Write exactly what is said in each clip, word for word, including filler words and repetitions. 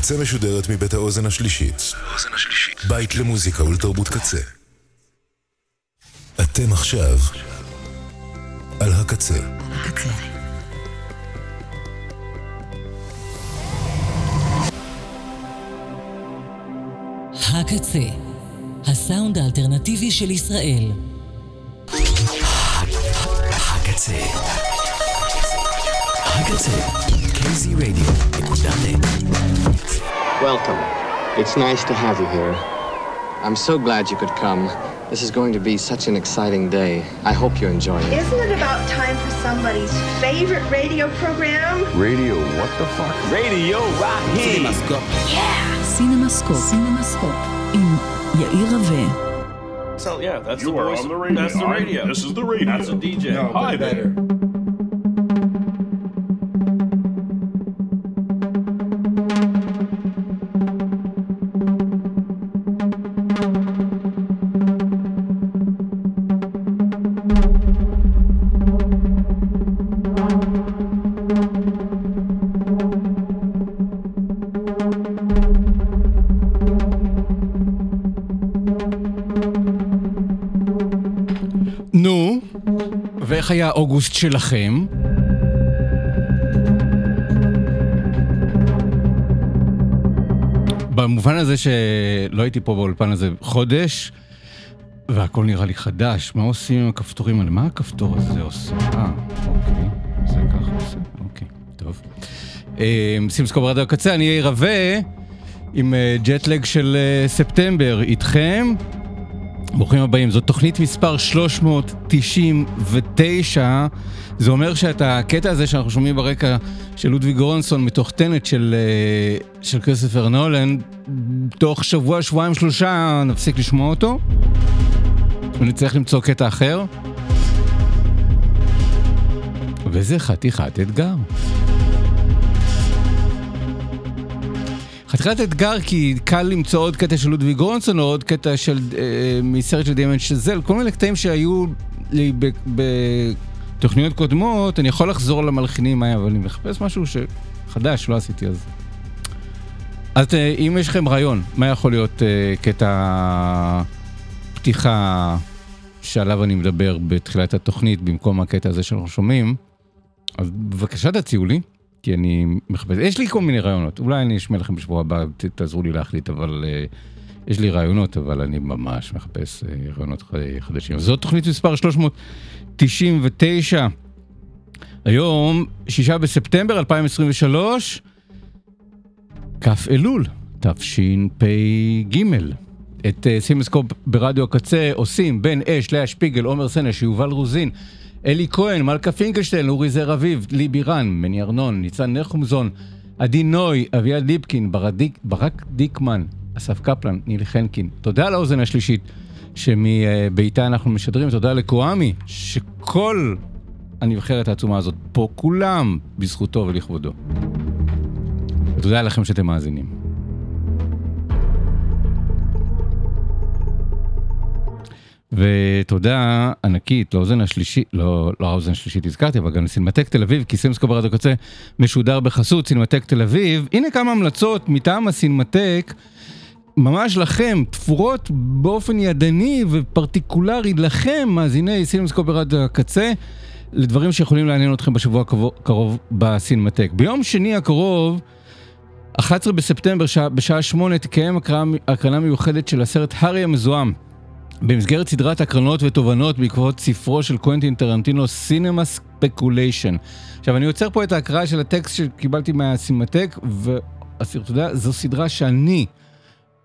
קצה משודרת מבית האוזן השלישית. בית למוזיקה ולתרבות קצה. אתם עכשיו על הקצה. הקצה, הסאונד האלטרנטיבי של ישראל. הקצה, הקצה. Easy radio. Welcome. It's nice to have you here. I'm so glad you could come. This is going to be such an exciting day. I hope you enjoy it. Isn't it about time for somebody's favorite radio program? Radio, what the fuck? Radio rock here. Cinemascope. Yeah. Cinemascope. Cinemascope. עם יאיר רווה. So yeah, that's you the voice. The that's the radio. This is the radio. That's a D J. No, Hi better. There. איך היה אוגוסט שלכם? במובן הזה שלא הייתי פה באולפן הזה חודש, והכל נראה לי חדש. מה עושים עם הכפתורים האלה? מה הכפתור הזה עושה? אה, אוקיי. זה ככה עושה. אוקיי, טוב. סימסקו ברדיו הקצה, אני יאיר רווה עם ג'טלג של ספטמבר איתכם. ברוכים הבאים, זאת תוכנית מספר שלוש מאות תשעים ותשע, זה אומר שאת הקטע הזה שאנחנו שומעים ברקע של לודוויג גורנסון מתוך טנט של, של כריסטופר נולן, תוך שבוע, שבועיים, שלושה נפסיק לשמוע אותו, ונצטרך למצוא קטע אחר, וזה חתיכת אתגר. חתיכת אתגר, כי קל למצוא עוד קטע של לודוויג גורנסון, או עוד קטע של, אה, מסרט של דיימן שזל, כל מיני קטעים שהיו לי בתוכניות קודמות, אני יכול לחזור למלחינים, אבל אני מחפש משהו שחדש, לא עשיתי אז. אז אה, אם יש לכם רעיון, מה יכול להיות אה, קטע פתיחה שעליו אני מדבר בתחילת התוכנית, במקום הקטע הזה שאנחנו שומעים, אז בבקשה תציעו לי. כי אני מחפש, יש לי כל מיני רעיונות, אולי אני אשמע לכם בשבוע הבא, תעזרו לי להחליט, אבל יש לי רעיונות, אבל אני ממש מחפש רעיונות חדשים. זאת תוכנית מספר שלוש מאות תשעים ותשע, היום שישה בספטמבר אלפיים עשרים ושלוש, כף אלול, תשפ"ג. את סימסקופ ברדיו הקצה עושים בן אש, לאה שפיגל, עומר סנש, יובל רוזין, אלי כהן, מלכה פינקלשטיין, אורי זר אביב, ליבירן, מני ארנון, ניצן נחומזון, עדי נוי, אביעד ליפקין, ברדיק, ברק דיקמן, אסף קפלן, ניל חנקין. תודה על האוזן השלישית שמביתה אנחנו משדרים, תודה לקואמי, שכל הנבחרת העצומה הזאת פה, כולם בזכותו ולכבודו. ותודה לכם שאתם מאזינים. ותודה ענקית לאוזן השלישית, לא, לא האוזן השלישית הזכרתי, אבל גם לסינמטק תל אביב, כי סימסקו ברדיו קצה משודר בחסות סינמטק תל אביב. הנה כמה המלצות מטעם הסינמטק, ממש לכם, תפורות באופן ידני ופרטיקולרי לכם, מאזיני סימסקו ברדיו קצה, לדברים שיכולים לעניין אתכם בשבוע הקרוב בסינמטק. ביום שני הקרוב, אחד עשר בספטמבר, בשעה שמונה, תקיים הקרנה מיוחדת של הסרט הארי המזוהם, במסגרת סדרת הקרנות ותובנות בעקבות ספרו של קוונטין טרנטינו, Cinema Speculation. עכשיו, אני יוצר פה את ההקראה של הטקסט שקיבלתי מהסינמטק, והסרטודה, זו סדרה שאני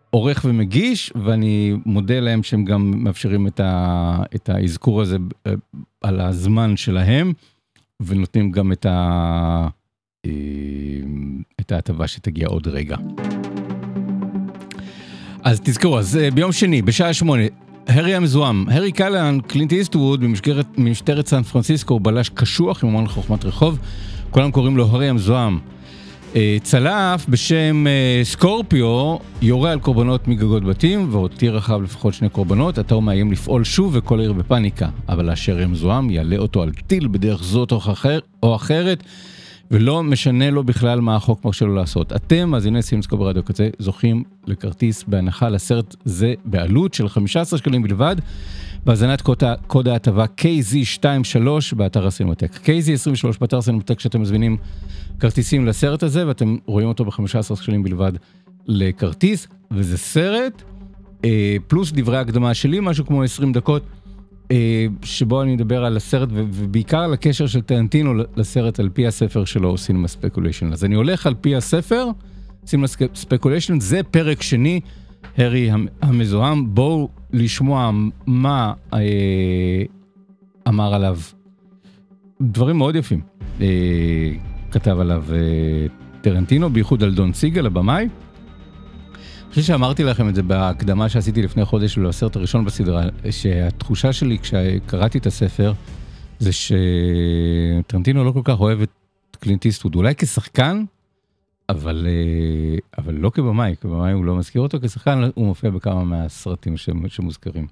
עורך ומגיש, ואני מודה להם שהם גם מאפשרים את, ה, את האזכור הזה על הזמן שלהם, ונותנים גם את, ה, את ההטבה שתגיע עוד רגע. אז תזכרו, אז ביום שני, בשעה שמונה, הרי המזוהם, הרי קלן, קלינט איסטווד, במשטרת סן פרנסיסקו, הוא בלש קשוח, עם אומן חוכמת רחוב, כולם קוראים לו הרי המזוהם. צלף בשם סקורפיו, יורה על קורבנות מגגות בתים, והותיר אחריו לפחות שני קורבנות, עתה הוא מאיים לפעול שוב וכל העיר בפניקה, אבל אשר המזוהם יעלה אותו על טיל בדרך זאת או אחרת, ולא משנה לו בכלל מה החוק מרשה לו לעשות. אתם, אז הנה סימסקו ברדיו קצה, זוכים לכרטיס בהנחה לסרט זה בעלות של חמישה עשר שקלים בלבד, בהזנת קוד ההטבה קי זי עשרים ושלוש באתר הסינמטק. קי זי עשרים ושלוש באתר הסינמטק שאתם מזמינים כרטיסים לסרט הזה, ואתם רואים אותו ב-חמישה עשר שקלים בלבד לכרטיס, וזה סרט, פלוס דברי הקדמה שלי, משהו כמו עשרים דקות, שבו אני מדבר על הסרט, ובעיקר על הקשר של טרנטינו לסרט, על פי הספר שלו, סינמה ספקוליישן. אז אני הולך על פי הספר, סינמה ספקוליישן, זה פרק שני, הרי המזוהם, בואו לשמוע מה אמר עליו, דברים מאוד יפים, כתב עליו טרנטינו, בייחוד על דון סיגל, הבמאי. אני חושב שאמרתי לכם את זה בהקדמה שעשיתי לפני חודש ולסרט הראשון בסדרה, שהתחושה שלי כשקראתי את הספר זה שטרנטינו לא כל כך אוהב את קלינט איסטווד, אולי כשחקן, אבל, אבל לא כבמאי, כבמאי הוא לא מזכיר אותו, כשחקן הוא מופיע בכמה מהסרטים שמוזכרים.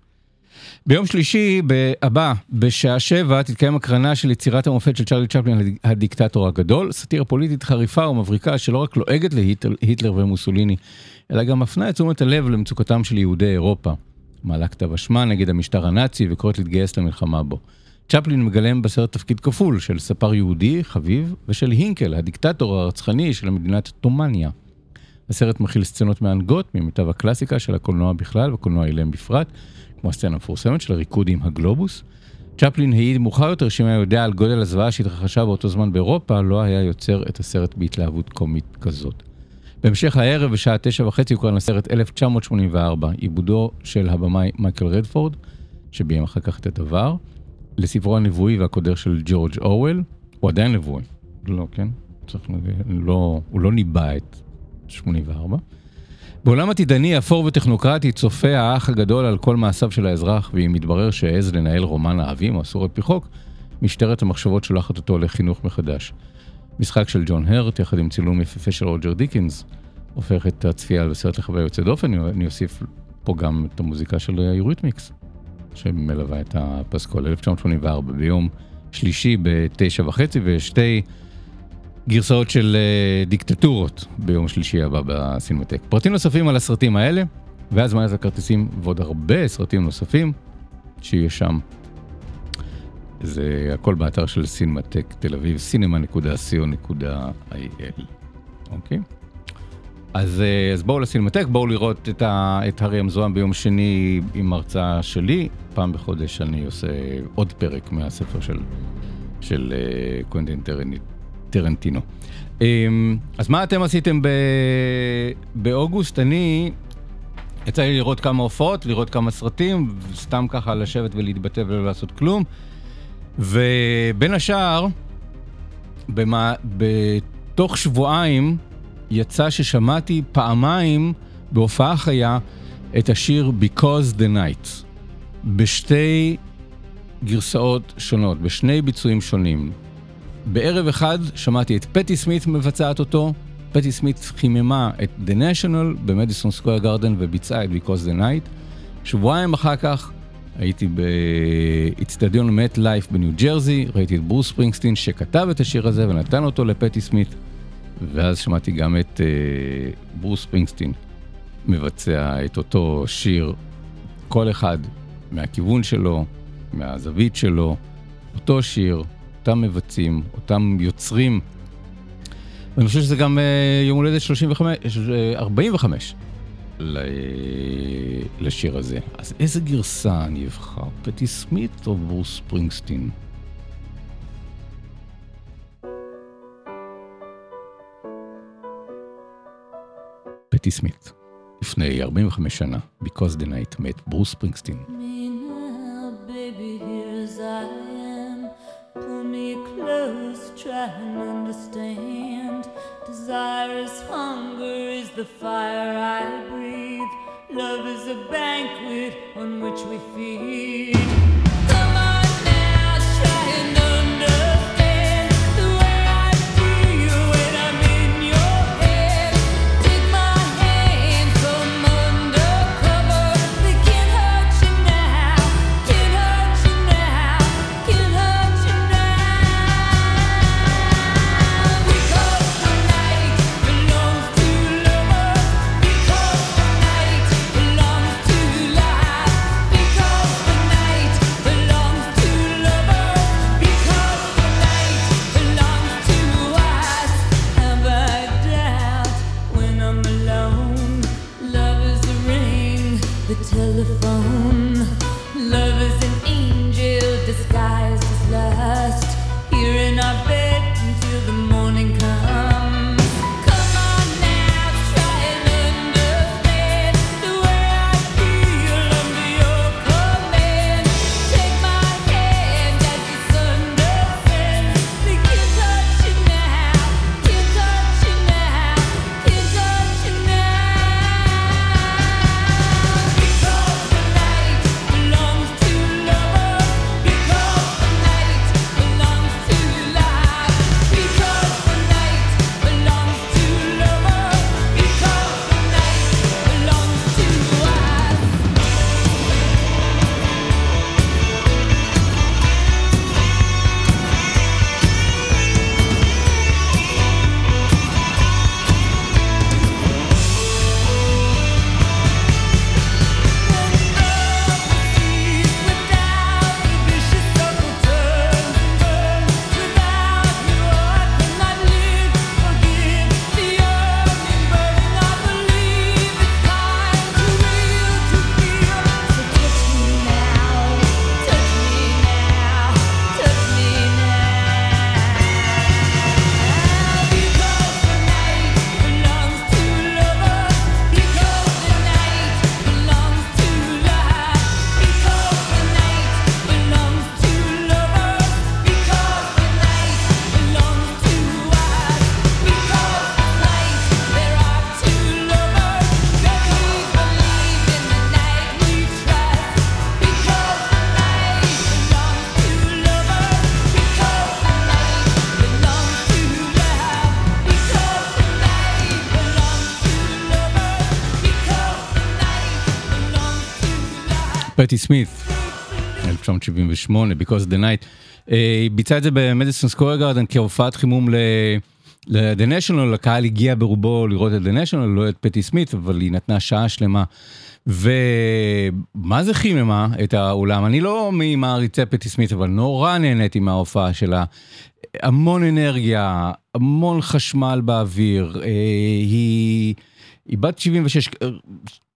ביום שלישי הבא, בשעה שבע, תתקיים הקרנה של יצירת המופת של צ'רלי צ'פלין, הדיקטטור הגדול, סאטירה פוליטית חריפה ומבריקה שלא רק לועגת להיטלר ומוסוליני, אלא גם מפנה את תשומת הלב למצוקתם של יהודי אירופה, מעלה כתב אשמה נגד המשטר הנאצי וקוראת להתגייס למלחמה בו. צ'פלין מגלם בסרט תפקיד כפול של ספר יהודי חביב ושל הינקל, הדיקטטור הרצחני של מדינת תומניה. הסרט מכיל סצנות מענגות ממיטב הקלאסיקה של הקולנוע בכלל וקולנוע אילם בפרט, כמו הסצנה המפורסמת של הריקוד עם הגלובוס. צ'פלין העיד מאוחר יותר שאם היה יודע על גודל הזוועה שהתרחשה באותו זמן באירופה, לא היה יוצר את הסרט בהתלהבות קומית כזאת. בהמשך הערב בשעה תשע וחצי הוקרן הסרט אלף תשע מאות שמונים וארבע, עיבודו של הבמאי מייקל רדפורד, שביים אחר כך את הדבר, לספרו הנבואי והקודר של ג'ורג' אורוול. הוא עדיין נבואי, לא, כן? צריך להגיד, לא, הוא לא ניבא את שמונים וארבע. בעולם עתידני, אפור וטכנוקרטי, צופה האח הגדול על כל מעשיו של האזרח, ואם מתברר שהעז לנהל רומן אהבים, אסור על פי חוק, משטרת המחשבות שולחת אותו לחינוך מחדש. משחק של ג'ון הרט, יחד עם צילום יפהפה של רוג'ר דיקינס, הופך את הצפייה בסרט לחוויה יוצאת דופן. אני אוסיף פה גם את המוזיקה של היוריתמיקס, שמלווה את הפסקול. אלף תשע מאות שמונים וארבע, ביום שלישי בתשע וחצי, ושתי גרסאות של דיקטטורות ביום שלישי הבא בסינמטק. פרטים נוספים על הסרטים האלה, ואז מעלת הכרטיסים ועוד הרבה סרטים נוספים שיש שם. זה הכל באתר של סינמטק תל אביב, סינמה נקודה סי או נקודה איי אל. אוקיי? אז, אז בואו לסינמטק, בואו לראות את, ה, את הרי המזוהם ביום שני עם הרצאה שלי. פעם בחודש אני עושה עוד פרק מהספר של, של קוונטין טרנטינו. טרנטינו. אז מה אתם עשיתם ב... באוגוסט? אני יצא לי לראות כמה הופעות, לראות כמה סרטים, סתם ככה לשבת ולהתבטא ולא לעשות כלום, ובין השאר במה... בתוך שבועיים יצא ששמעתי פעמיים בהופעה חיה את השיר Because the Night בשתי גרסאות שונות, בשני ביצועים שונים. בערב אחד שמעתי את פטי סמית מבצעת אותו. פטי סמית חיממה את The National במדיסון סקויר גארדן וביצעה את Because the Night. שבועיים אחר כך הייתי באצטדיון מט לייף בניו ג'רזי, ראיתי את ברוס ספרינגסטין שכתב את השיר הזה ונתן אותו לפטי סמית, ואז שמעתי גם את uh, ברוס ספרינגסטין מבצע את אותו שיר, כל אחד מהכיוון שלו, מהזווית שלו, אותו שיר, אותם מבצעים, אותם יוצרים. ואני חושב שזה גם יום הולדת ארבעים וחמש לשיר הזה. אז איזה גרסה אני אבחר? פטי סמית או ברוס ספרינגסטין? פטי סמית. לפני ארבעים וחמש שנה, Because the Night, מת ברוס ספרינגסטין. Try and understand. Desire is hunger, is the fire I breathe. Love is a banquet on which we feed. Come on now, try and understand. פטי סמית, אלף תשע מאות שבעים ושמונה, Because of the Night. היא ביצעה את זה במדיסון סקוור גארדן כהופעת חימום ל-The National, הקהל הגיע ברובו לראות את The National, לא את פטי סמית, אבל היא נתנה שעה שלמה. ומה זה חיממה את האולם? אני לא ממעריצי פטי סמית, אבל נורא נהניתי מההופעה שלה. המון אנרגיה, המון חשמל באוויר, היא... היא בת שבעים ושש,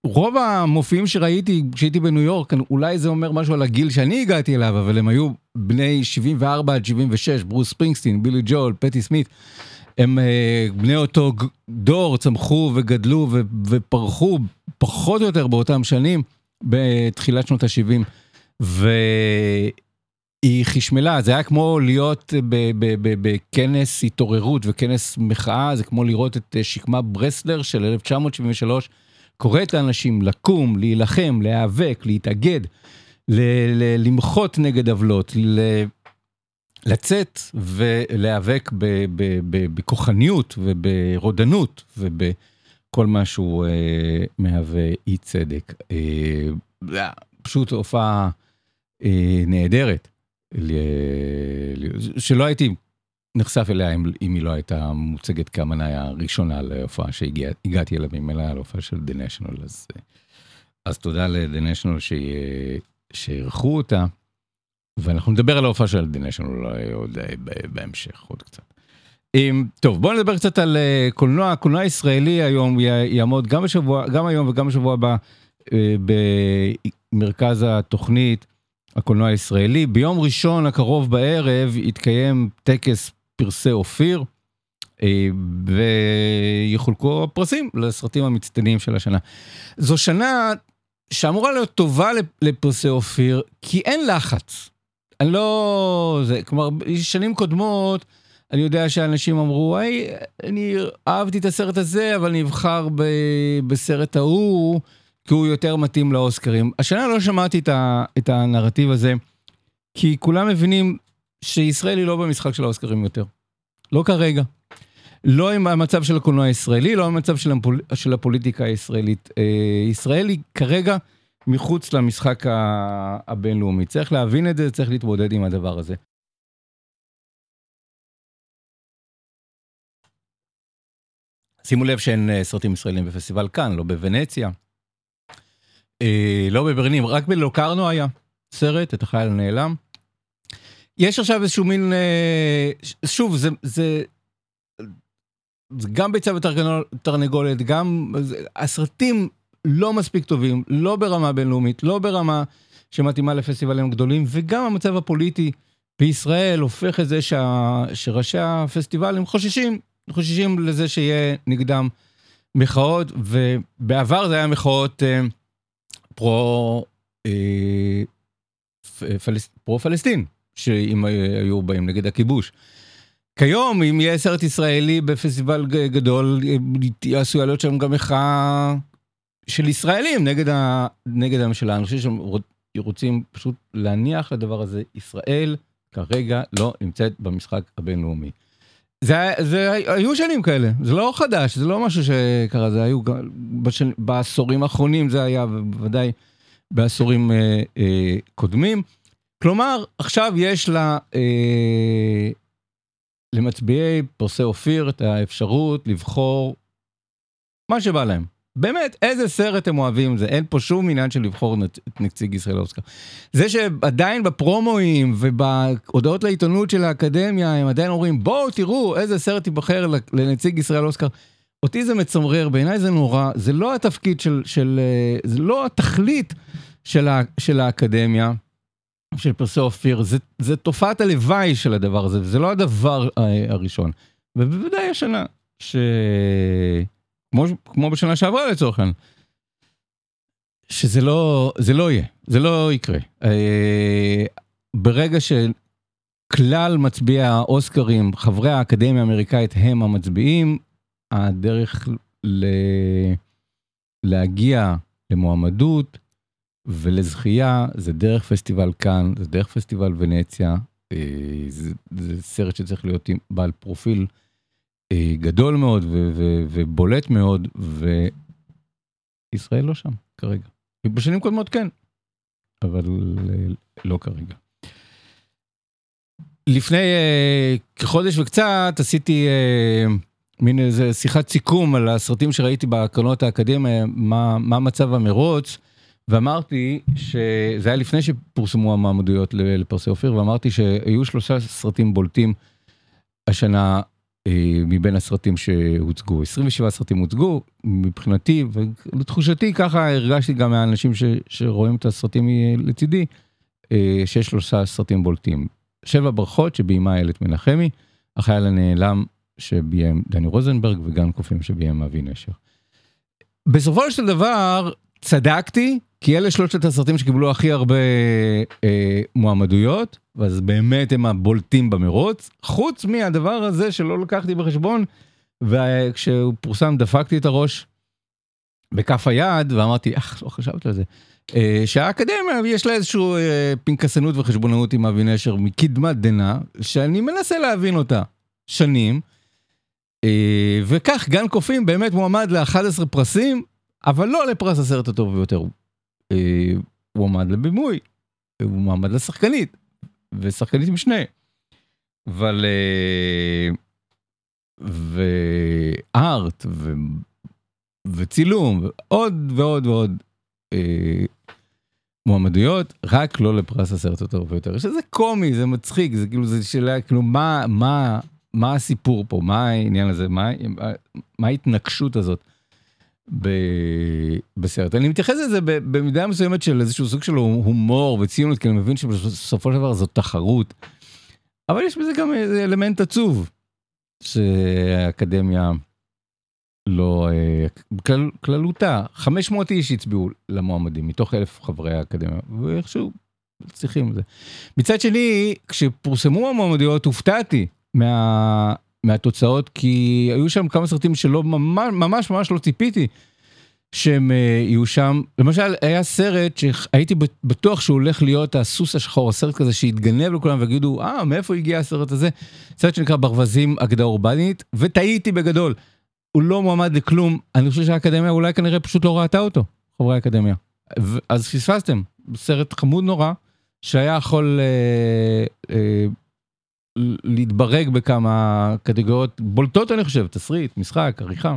רוב המופיעים שראיתי, כשהייתי בניו יורק, אולי זה אומר משהו על הגיל שאני הגעתי אליו, אבל הם היו בני שבעים וארבע עד שבעים ושש, ברוס ספרינגסטין, בילי ג'ול, פטי סמית, הם בני אותו דור, צמחו וגדלו ו- ופרחו פחות או יותר באותם שנים, בתחילת שנות ה-שבעים, והיא חשמלה, זה היה כמו להיות בכנס ב- ב- ב- התעוררות וכנס מחאה, זה כמו לראות את שקמה ברסלר של אלף תשע מאות שבעים ושלוש, קוראת לאנשים לקום, להילחם, להיאבק, להתאגד, ל- ל- למחות נגד עוולות, ל- לצאת ולהיאבק ב- ב- ב- בכוחניות וברודנות ובכל מה שהוא אה, מהווה אי צדק. אה, פשוט הופעה אה, נהדרת, ל- ל- שלא הייתי נחשף אליה אם, אם היא לא הייתה מוצגת כמנה הראשונה להופעה שהגעתי אליו עם אלה, להופעה של The National, אז, אז תודה ל-The National ש... שערכו אותה, ואנחנו נדבר על ההופעה של The National עוד בהמשך, עוד קצת. טוב, בואו נדבר קצת על קולנוע, הקולנוע הישראלי היום יעמוד גם, בשבוע, גם היום וגם בשבוע הבא במרכז התוכנית, הקולנוע הישראלי. ביום ראשון הקרוב בערב יתקיים טקס פרסי אופיר, ויחולקו פרסים לסרטים המצטיינים של השנה. זו שנה שאמורה להיות טובה לפרסי אופיר, כי אין לחץ. אני לא... זה, כלומר, שנים קודמות, אני יודע שאנשים אמרו, היי, אני אהבתי את הסרט הזה, אבל אני אבחר ב... בסרט ההוא, כי הוא יותר מתאים לאוסקרים. השנה לא שמעתי את, ה, את הנרטיב הזה, כי כולם מבינים שישראל היא לא במשחק של האוסקרים יותר. לא כרגע. לא עם המצב של הקולנוע הישראלי, לא עם המצב של, הפול, של הפוליטיקה הישראלית. אה, ישראל היא כרגע מחוץ למשחק הבינלאומי. צריך להבין את זה, צריך להתמודד עם הדבר הזה. שימו לב שאין סרטים ישראלים בפסטיבל כאן, לא בוונציה. לא בברנים, רק בלוקרנו היה סרט, את החייל הנעלם. יש עכשיו איזשהו מין, שוב, זה, זה, זה גם ביצה ותרנגולת, גם, הסרטים לא מספיק טובים, לא ברמה בינלאומית, לא ברמה שמתאימה לפסטיבלים גדולים, וגם המצב הפוליטי בישראל הופך את זה שה, שראשי הפסטיבלים חוששים, חוששים לזה שיהיה נגדם מחאות, ובעבר זה היה מחאות פרו, אה, פלס, פרו-פלסטין, שאם היו באים נגד הכיבוש. כיום, אם יהיה סרט ישראלי בפסטיבל גדול, עשויה להיות שם גם מחאה של ישראלים נגד, ה, נגד הממשלה. אני חושב שהם רוצים פשוט להניח לדבר הזה, ישראל כרגע לא נמצאת במשחק הבינלאומי. זה, זה היו שנים כאלה, זה לא חדש, זה לא משהו שקרה, זה היו בשני, בעשורים האחרונים זה היה, ובוודאי בעשורים אה, אה, קודמים. כלומר, עכשיו יש לה, אה, למצביעי פרסי אופיר את האפשרות לבחור מה שבא להם. באמת, איזה סרט הם אוהבים, זה אין פה שום עניין של לבחור את נציג ישראל אוסקר. זה שעדיין בפרומואים ובהודעות לעיתונות של האקדמיה, הם עדיין אומרים, בואו תראו איזה סרט תיבחר לנציג ישראל אוסקר. אותי זה מצמרר, בעיניי זה נורא, זה לא התפקיד של, של זה לא התכלית של, ה, של האקדמיה, של פרסי אופיר, זה, זה תופעת הלוואי של הדבר הזה, וזה לא הדבר הראשון. ובוודאי השנה, ש... כמו, כמו בשנה שעברה לצורך כאן, שזה לא, זה לא יהיה, זה לא יקרה. אה, ברגע שכלל מצביעי האוסקרים, חברי האקדמיה האמריקאית הם המצביעים, הדרך ל... להגיע למועמדות ולזכייה, זה דרך פסטיבל כאן, זה דרך פסטיבל ונציה, אה, זה, זה סרט שצריך להיות בעל פרופיל חדש, גדול מאוד ו- ו- ובולט מאוד, וישראל לא שם כרגע. בשנים קודמות כן. אבל לא כרגע. לפני כחודש וקצת עשיתי מין איזה שיחת סיכום על הסרטים שראיתי בקרנות האקדמיה, מה, מה מצב המרוץ, ואמרתי שזה היה לפני שפורסמו המעמדויות לפרסי אופיר, ואמרתי שהיו שלושה סרטים בולטים השנה מבין הסרטים שהוצגו. עשרים ושבעה סרטים הוצגו, מבחינתי, ולתחושתי, ככה הרגשתי גם מהאנשים ש, שרואים את הסרטים לצידי, שיש שלושה סרטים בולטים. שבע ברכות שביימה אילת מנחמי, החייל הנעלם שביים דני רוזנברג, וגן קופים שביים אבי נשר. בסופו של דבר, צדקתי, כי אלה שלושת הסרטים שקיבלו הכי הרבה אה, מועמדויות, ואז באמת הם הבולטים במרוץ, חוץ מהדבר הזה שלא לקחתי בחשבון, וכשהוא פורסם דפקתי את הראש בכף היד, ואמרתי, אך, לא חשבת על זה, אה, שהאקדמיה יש לה איזשהו אה, פנקסנות וחשבונאות עם אבי נשר, מקדמת דנא, שאני מנסה להבין אותה שנים, אה, וכך גן קופים באמת מועמד ל-אחד עשר פרסים, אבל לא לפרס הסרט הטוב ביותר, אה, הוא עמד לבימוי, הוא מעמד לשחקנית, ושחקנית משנה, אבל, אה, וארט, ו, וצילום, עוד ועוד ועוד אה, מועמדויות, רק לא לפרס הסרט הטוב ביותר, שזה קומי, זה מצחיק, זה כאילו, זה שאלה, כאילו, מה, מה, מה הסיפור פה, מה העניין הזה, מה, מה ההתנגשות הזאת, בסרט. אני מתייחס את זה במידה מסוימת של איזשהו סוג של הומור וציונות, כי אני מבין שבסופו של דבר זאת תחרות, אבל יש בזה גם אלמנט עצוב שהאקדמיה לא, כללותה, חמש מאות איש הצביעו למועמדים מתוך אלף חברי האקדמיה, ואיכשהו צריכים את זה. מצד שני, כשפורסמו המועמדויות הופתעתי מה... מהתוצאות, כי היו שם כמה סרטים שלא ממש, ממש ממש לא ציפיתי שהם יהיו שם. למשל, היה סרט שהייתי בטוח שהוא הולך להיות הסוס השחור, הסרט כזה שהתגנב לכולם וגידו, אה, מאיפה הגיע הסרט הזה? סרט שנקרא ברווזים, אגדה אורבנית, וטעיתי בגדול. הוא לא מועמד לכלום. אני חושב שהאקדמיה אולי כנראה פשוט לא ראתה אותו, חברי האקדמיה. אז פספסתם. סרט חמוד נורא, שהיה יכול... אה, אה, להתברג בכמה קטגוריות בולטות, אני חושב, תסריט, משחק, עריכה.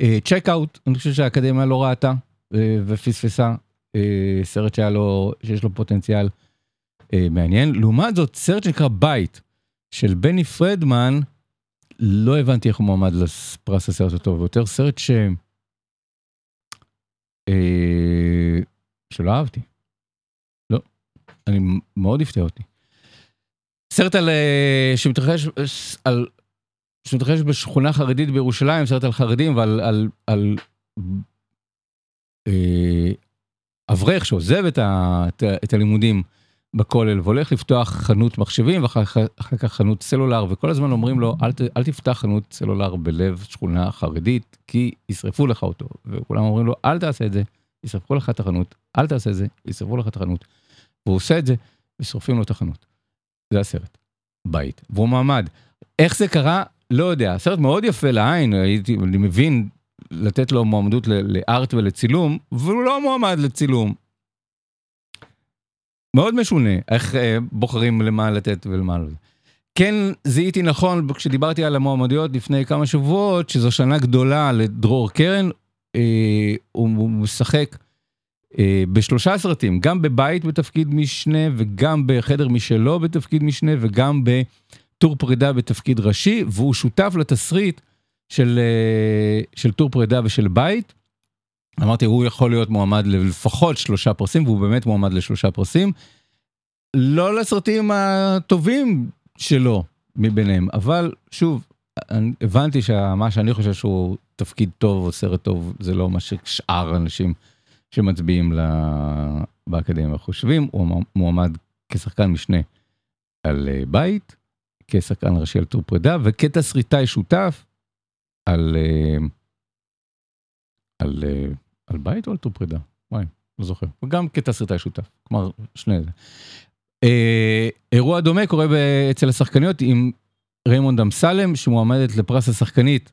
צ'ק אאוט, אני חושב שהאקדמיה לא ראתה ופספסה, סרט שהיה לו, שיש לו פוטנציאל מעניין. לעומת זאת, סרט שנקרא בית, של בני פרדמן, לא הבנתי איך הוא מועמד לפרס הסרט הטוב ביותר, סרט ש... שלא אהבתי. לא, אני מאוד הפתיע אותי. סרט על, שמתרחש, על, שמתרחש בשכונה חרדית בירושלים, סרט על חרדים ועל על, על, אה, אברך שעוזב את, ה, את הלימודים בכולל, והולך לפתוח חנות מחשבים, ואחר אחר כך חנות סלולר, וכל הזמן אומרים לו, אל, אל תפתח חנות סלולר בלב שכונה חרדית, כי ישרפו לך אותו. וכולם אומרים לו, אל תעשה את זה, ישרפו לך את החנות, אל תעשה את זה, ישרפו לך את החנות. והוא עושה את זה, ושורפים לו את החנות. זה הסרט, בית, והוא מעמד. איך זה קרה? לא יודע. סרט מאוד יפה לעין, הייתי, אני מבין לתת לו מועמדות לארט ולצילום, והוא לא מועמד לצילום. מאוד משונה, איך אה, בוחרים למה לתת ולמה לא. כן, זיהיתי נכון, כשדיברתי על המועמדויות לפני כמה שבועות, שזו שנה גדולה לדרור קרן, אה, הוא, הוא משחק בשלושה סרטים, גם בבית בתפקיד משנה, וגם בחדר משלו בתפקיד משנה, וגם בטור פרידה בתפקיד ראשי, והוא שותף לתסריט של, של טור פרידה ושל בית. אמרתי, הוא יכול להיות מועמד לפחות שלושה פרסים, והוא באמת מועמד לשלושה פרסים, לא לסרטים הטובים שלו מביניהם, אבל שוב, הבנתי שמה שאני חושב שהוא תפקיד טוב או סרט טוב, זה לא מה ששאר אנשים שמצביעים באקדמיה חושבים. הוא מועמד כשחקן משנה על בית, כשחקן ראשי על טור פרידה, וכתסריטאי שותף על, על, על בית או על טור פרידה? וואי, לא זוכר. וגם כתסריטאי שותף, כלומר, שני זה. אירוע דומה קורה אצל השחקניות עם ריימונד אמסלם, שמועמדת לפרס השחקנית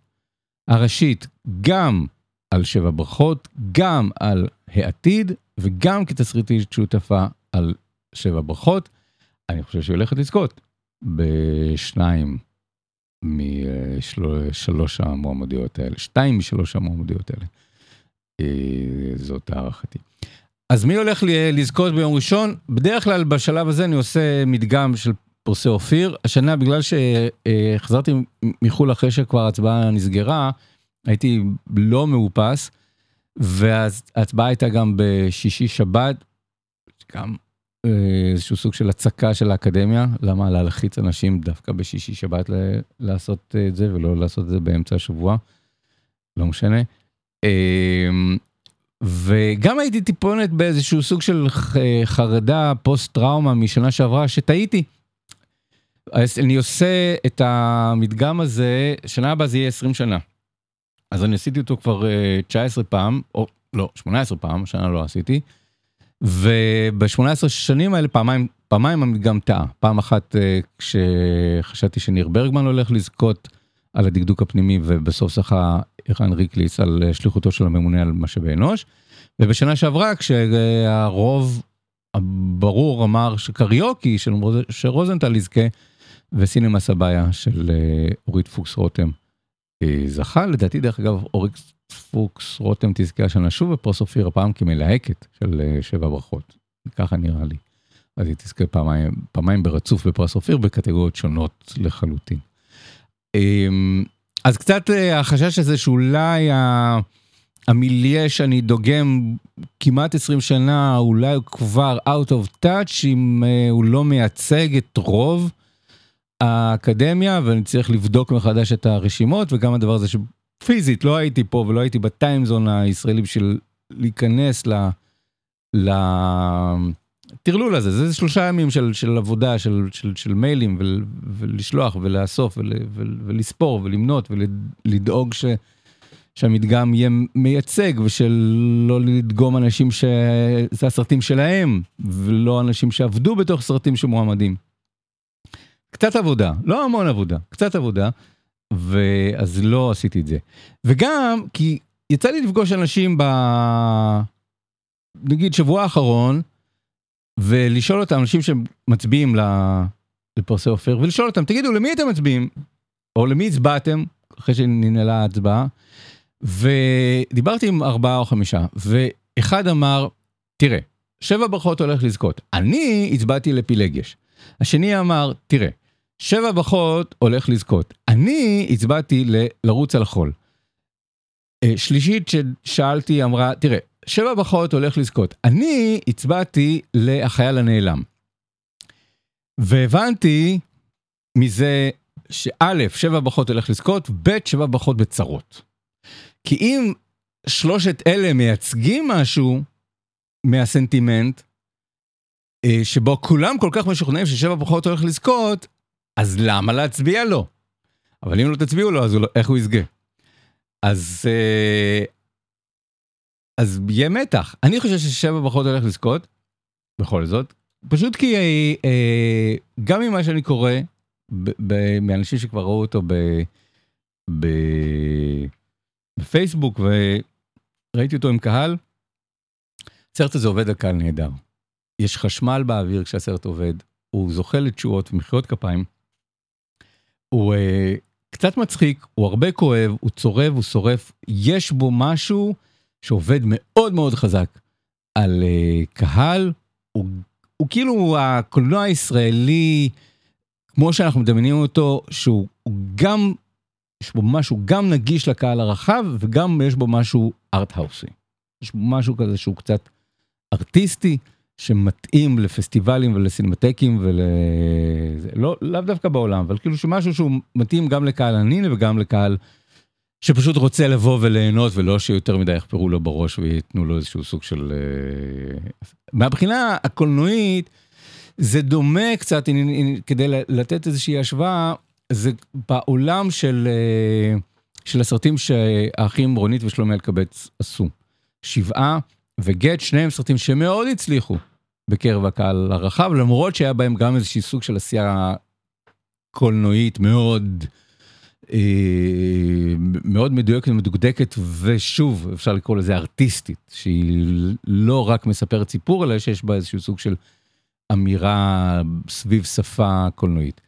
הראשית, גם על שבע ברכות, גם על העתיד, וגם כתסריטית שותפה על שבע ברכות, אני חושב שהיא הולכת לזכות בשניים משלוש המועמדויות האלה, שתיים משלוש המועמדויות האלה. זאת הערכתי. אז מי הולך לזכות ביום ראשון? בדרך כלל בשלב הזה אני עושה מדגם של פרסי אופיר. השנה, בגלל שחזרתי מחול אחרי שכבר ההצבעה נסגרה, הייתי לא מאופס, וההצבעה הייתה גם בשישי שבת, גם איזשהו סוג של הצקה של האקדמיה, למה להלחיץ אנשים דווקא בשישי שבת לעשות את זה, ולא לעשות את זה באמצע השבוע, לא משנה. וגם הייתי טיפונת באיזשהו סוג של חרדה, פוסט טראומה משנה שעברה, שטעיתי. אני עושה את המדגם הזה, שנה הבאה זה יהיה עשרים שנה. אז אני עשיתי אותו כבר תשע עשרה פעם, או לא, שמונה עשרה פעם, שנה לא עשיתי, וב-שמונה עשרה שנים האלה פעמיים, פעמיים המדגם טעה. פעם אחת כשחשבתי שניר ברגמן הולך לזכות על הדקדוק הפנימי, ובסוף שכה אירן ריקליס על שליחותו של הממונה על משאבי אנוש, ובשנה שעברה כשהרוב הברור אמר שקריוקי של רוזנטל יזכה, וסינמה סבאיה של אורית פוקס רותם זכה. לדעתי דרך אגב אורית פוקס רותם תזכה השנה שוב בפרס אופיר, הפעם כמלהקת של שבע ברכות, ככה נראה לי. אז היא תזכה פעמיים, פעמיים ברצוף בפרס אופיר בקטגוריות שונות לחלוטין. אז קצת החשש הזה שאולי המיליה שאני דוגם כמעט עשרים שנה, אולי הוא כבר out of touch, אם הוא לא מייצג את רוב האקדמיה, ואני צריך לבדוק מחדש את הרשימות, וגם הדבר הזה שפיזית לא הייתי פה, ולא הייתי בטיימזון הישראלי בשביל להיכנס לתרלול הזה. זה שלושה ימים של, של עבודה, של, של, של מיילים, ול, ולשלוח ולאסוף ול, ול, ולספור ולמנות ולדאוג ש... שהמדגם יהיה מייצג, ושלא לדגום אנשים שזה הסרטים שלהם, ולא אנשים שעבדו בתוך סרטים שמועמדים. קצת עבודה, לא המון עבודה, קצת עבודה, ואז לא עשיתי את זה. וגם, כי יצא לי לפגוש אנשים ב... נגיד שבוע האחרון, ולשאול אותם, אנשים שמצביעים לפרסי אופיר, ולשאול אותם, תגידו, למי אתם מצביעים? או למי הצבעתם? אחרי שננהלה ההצבעה. ודיברתי עם ארבעה או חמישה, ואחד אמר, תראה, שבע ברכות הולך לזכות, אני הצבעתי לפילגש. השני אמר, תראה, שבע ברכות הולך לזכות, אני הצבעתי ל- לרוץ על החול. שלישית ששאלתי אמרה, תראה, שבע ברכות הולך לזכות, אני הצבעתי לחייל הנעלם. והבנתי מזה שא', שבע ברכות הולך לזכות, ב', שבע ברכות בצרות. כי אם שלושת אלה מייצגים משהו מהסנטימנט, שבו כולם כל כך משוכנעים ששבע ברכות הולך לזכות, אז למה להצביע לו? אבל אם לא תצביעו לו, אז איך הוא יזכה? אז, אז יהיה מתח. אני חושב ששבע ברכות הולך לזכות, בכל זאת, פשוט כי גם ממה שאני קורא, מאנשים שכבר ראו אותו בפייסבוק, וראיתי אותו עם קהל, הסרט הזה עובד על קהל נהדר. יש חשמל באוויר כשהסרט עובד, הוא זוכה לתשואות ומחיאות כפיים, הוא קצת מצחיק, הוא הרבה כואב, הוא צורב, הוא שורף, יש בו משהו שעובד מאוד מאוד חזק על קהל, הוא כאילו הקולנוע הישראלי, כמו שאנחנו מדמיינים אותו, שהוא גם, יש בו משהו גם נגיש לקהל הרחב, וגם יש בו משהו ארט-האוסי. יש בו משהו כזה שהוא קצת ארטיסטי, שמתאים לפסטיבלים ולסינמטקים, ול... לא, לא דווקא בעולם, אבל כאילו שמשהו שהוא מתאים גם לקהל הנין, וגם לקהל שפשוט רוצה לבוא וליהנות, ולא שיותר מדי יחפרו לו בראש, ויתנו לו איזשהו סוג של... מהבחינה הקולנועית, זה דומה קצת, כדי לתת איזושהי השוואה, זה בעולם של, של הסרטים שהאחים רונית ושלומי אלקבץ עשו. שבעה וגט, שניהם סרטים שמאוד הצליחו בקרב הקהל הרחב, למרות שהיה בהם גם איזושהי סוג של עשייה קולנועית מאוד מאוד מדויקת ומדוקדקת, ושוב, אפשר לקרוא לזה ארטיסטית, שהיא לא רק מספרת סיפור, אלא שיש בה איזשהו סוג של אמירה סביב שפה קולנועית.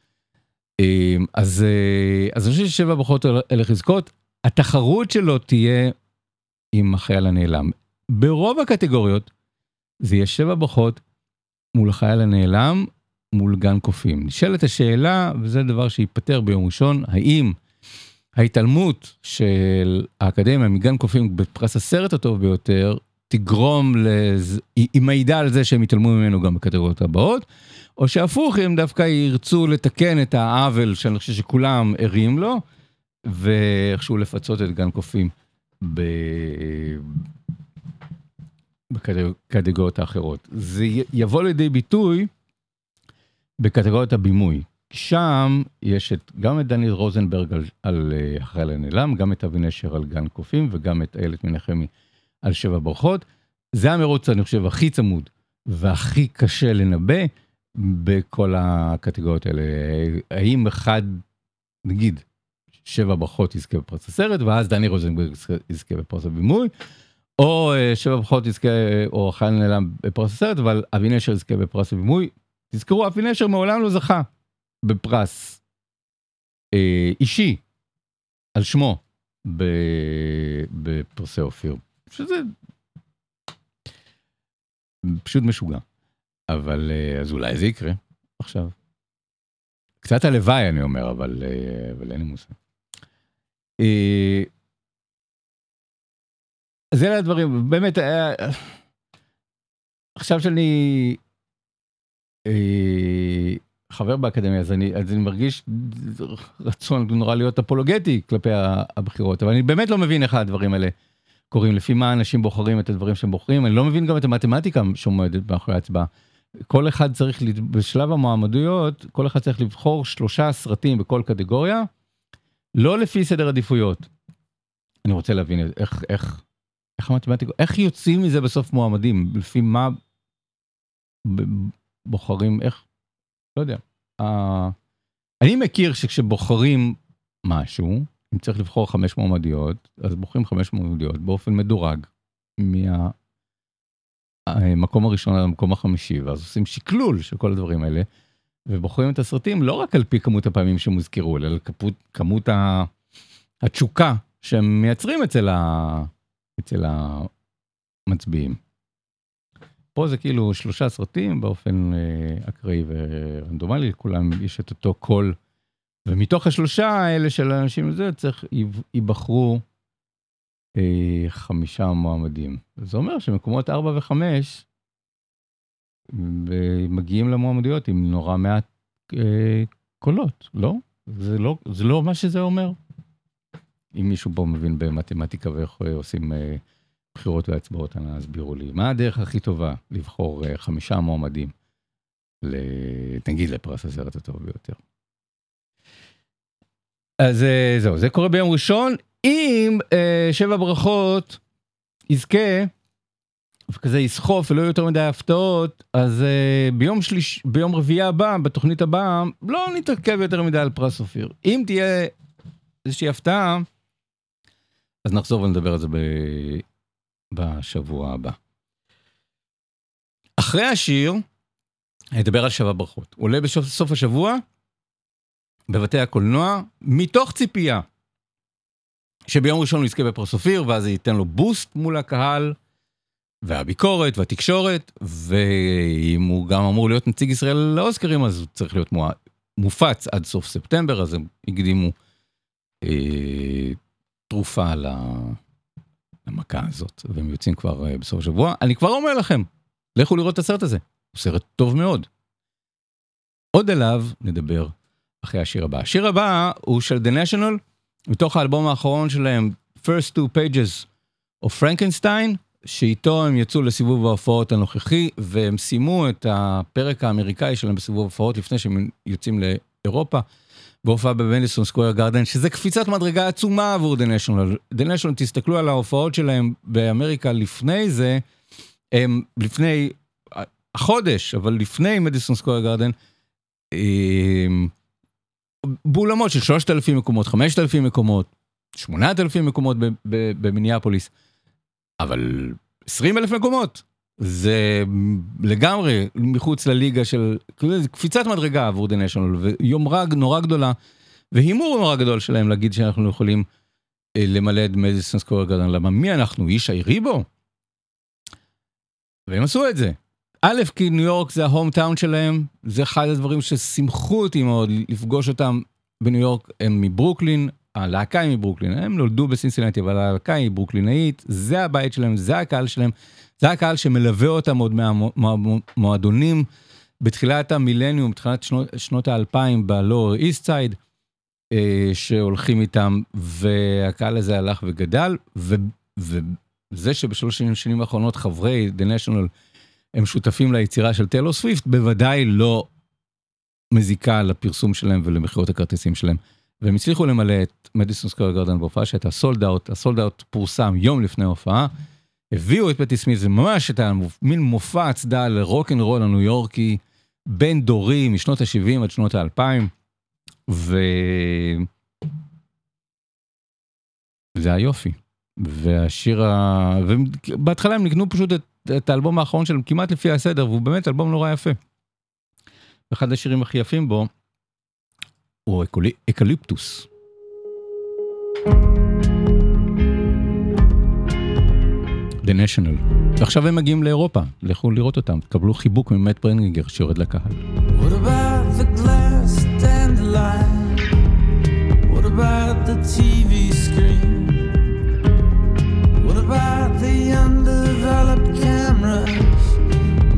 אז, אז אני חושב ששבע ברכות אלה חזקות, התחרות שלו תהיה עם החייל הנעלם. ברוב הקטגוריות, זה יהיה שבע ברכות מול החייל הנעלם, מול גן קופים. נשאלת השאלה, וזה דבר שיפטר ביום ראשון, האם ההתעלמות של האקדמיה מגן קופים בפרס הסרט הטוב ביותר, תגרום, לז... היא מעידה על זה שהם יתעלמו ממנו גם בקטגוריות הבאות, או שהפוך הם דווקא ירצו לתקן את העוול שאני חושב שכולם ערים לו, ואיכשהו לפצות את גן קופים ב... בקטגוריות האחרות. זה יבוא לידי ביטוי בקטגוריות הבימוי. שם יש את, גם את דני רוזנברג על, על החייל הנעלם, גם את אבי נשר על גן קופים, וגם את איילת מנחמי על שבע ברכות. זה המרוץ, אני חושב, הכי צמוד, והכי קשה לנבא בכל הקטגוריות האלה. האם אחד, נגיד, שבע ברכות יזכה בפרס הסרט, ואז דני רוזנברג יזכה בפרס הבימוי, או שבע ברכות יזכה, או החייל הנעלם בפרס הסרט, אבל אבי נשר יזכה בפרס הבימוי. תזכרו, אבי נשר מעולם לא זכה בפרס אה, אישי על שמו בפרסי אופיר, שזה פשוט משוגע, אבל אה, אז אולי זה יקרה עכשיו, קצת הלוואי אני אומר, אבל, אה, אבל אין לי מושג. אה, זה אלה הדברים, באמת אה, עכשיו שאני חבר באקדמיה, אז אני, אז אני מרגיש רצון נורא להיות אפולוגטי כלפי הבחירות, אבל אני באמת לא מבין איך הדברים האלה קוראים, לפי מה אנשים בוחרים את הדברים שהם בוחרים, אני לא מבין גם את המתמטיקה שעומדת מאחורי ההצבעה. כל אחד צריך, בשלב המועמדויות, כל אחד צריך לבחור שלושה סרטים בכל קטגוריה, לא לפי סדר עדיפויות. אני רוצה להבין איך, איך, איך המתמטיקה, איך יוצאים מזה בסוף מועמדים, לפי מה בוחרים, איך, לא יודע. Uh, אני מכיר שכשבוחרים משהו, אם צריך לבחור חמש מועמדיות, אז בוחרים חמש מועמדיות באופן מדורג, מהמקום הראשון למקום החמישי, ואז עושים שקלול של כל הדברים האלה, ובוחרים את הסרטים לא רק על פי כמות הפעמים שמוזכרו, אלא על כמות, כמות התשוקה שהם מייצרים אצל, ה, אצל המצביעים. פה זה כאילו שלושה סרטים באופן אקראי ורנדומלי, לכולם יש את אותו קול, ומתוך השלושה האלה של האנשים הזה, צריך, ייבחרו אה, חמישה מועמדים. זה אומר שמקומות ארבע וחמש, מגיעים למועמדויות עם נורא מעט אה, קולות, לא? זה לא? זה לא מה שזה אומר. אם מישהו פה מבין במתמטיקה ואיך עושים... אה, בחירות והצבעות, אני אסבירו לי. מה הדרך הכי טובה לבחור חמישה מועמדים, נגיד לפרס הסרט הטוב ביותר? אז זהו, זה קורה ביום ראשון, אם שבע ברכות יזכה, וכזה יסחוף ולא יותר מדי הפתעות, אז ביום שליש, ביום רביעה הבא, בתוכנית הבאה, לא נתעכב יותר מדי על פרס אופיר. אם תהיה איזושהי הפתעה, אז נחזור ונדבר על זה ב... בשבוע הבא. אחרי השיר, נדבר על שבע ברכות. עולה בסוף השבוע, בבתי הקולנוע, מתוך ציפייה, שביום ראשון הוא יזכה בפרס אופיר, ואז זה ייתן לו בוסט מול הקהל, והביקורת, והתקשורת, ואם הוא גם אמור להיות נציג ישראל לאוסקרים, אז הוא צריך להיות מופץ עד סוף ספטמבר, אז הם הקדימו אה, תרופה ל... המכה הזאת, והם יוצאים כבר uh, בסוף שבוע. אני כבר אומר לכם, לכו לראות את הסרט הזה. הוא סרט טוב מאוד. עוד עליו נדבר אחרי השיר הבא. השיר הבא הוא של The National, מתוך האלבום האחרון שלהם, First Two Pages of Frankenstein, שאיתו הם יצאו לסיבוב ההופעות הנוכחי, והם סיימו את הפרק האמריקאי שלהם בסיבוב ההופעות, לפני שהם יוצאים לאירופה, בהופעה בוונדיסון סקויר גרדן, שזה קפיצת מדרגה עצומה עבור The National. The National, תסתכלו על ההופעות שלהם באמריקה לפני זה, הם לפני החודש, אבל לפני מדיסון סקויר גרדן, באולמות של שלושת אלפים מקומות, חמשת אלפים מקומות, שמונת אלפים מקומות במיניאפוליס, אבל עשרים אלף מקומות, זה לגמרי מחוץ לליגה של, קפיצת מדרגה עבור The National, ויומרה נורא גדולה, והימור נורא גדול שלהם להגיד שאנחנו יכולים למלא את מדיסון סקוור גארדן, למה מי אנחנו, איש העירי בו? והם עשו את זה. א', כי ניו יורק זה ההום טאון שלהם, זה אחד הדברים ששמחו אותי מאוד לפגוש אותם בניו יורק, הם מברוקלין, הלהקה היא מברוקלין, הם נולדו בסינסינטי, אבל הלהקה היא ברוקלינאית, זה הבית שלהם, זה הקהל שלהם, זה הקהל שמלווה אותם עוד מהמועדונים, בתחילת המילניום, בתחילת שנות, שנות האלפיים, בלואר איסט סייד, שהולכים איתם, והקהל הזה הלך וגדל, ו, וזה שבשלוש שנים האחרונות חברי The National הם שותפים ליצירה של טיילור סוויפט, בוודאי לא מזיקה לפרסום שלהם ולמחירות הכרטיסים שלהם. והם הצליחו למלא את מדיסון סקוור גארדן בהופעה, שהייתה סולד אאוט, הסולד אאוט פורסם יום לפני ההופעה, הביאו את פטי סמית, זה ממש הייתה מין מופע הצדעה לרוק אנד רול הניו יורקי, בין דורי משנות ה-שבעים עד שנות ה-אלפיים, ו... זה היופי. והשיר ה... ובהתחלה הם נגנו פשוט את את האלבום האחרון שלו, כמעט לפי הסדר, והוא באמת אלבום נורא יפה. אחד השירים הכי יפים בו, הוא אקליפטוס. The National. ועכשיו הם מגיעים לאירופה, לכו לראות אותם, תקבלו חיבוק ממט ברנגר שיורד לקהל. What about the glass and the light? What about the T V screen? What about the undeveloped cameras?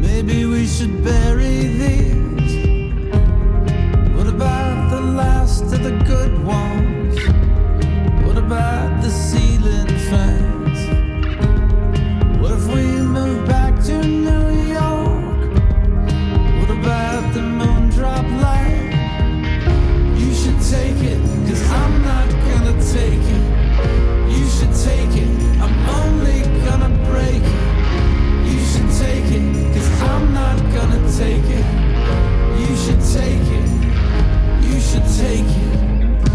Maybe we should bury these. What about the last of the good ones? What about the ceiling fans? What if we move back to New York? What about the moondrop light? You should take it, 'cause I'm not gonna take it. You should take it. I'm only gonna break it. You should take it, 'cause I'm not gonna take it. You should take it. You should take it.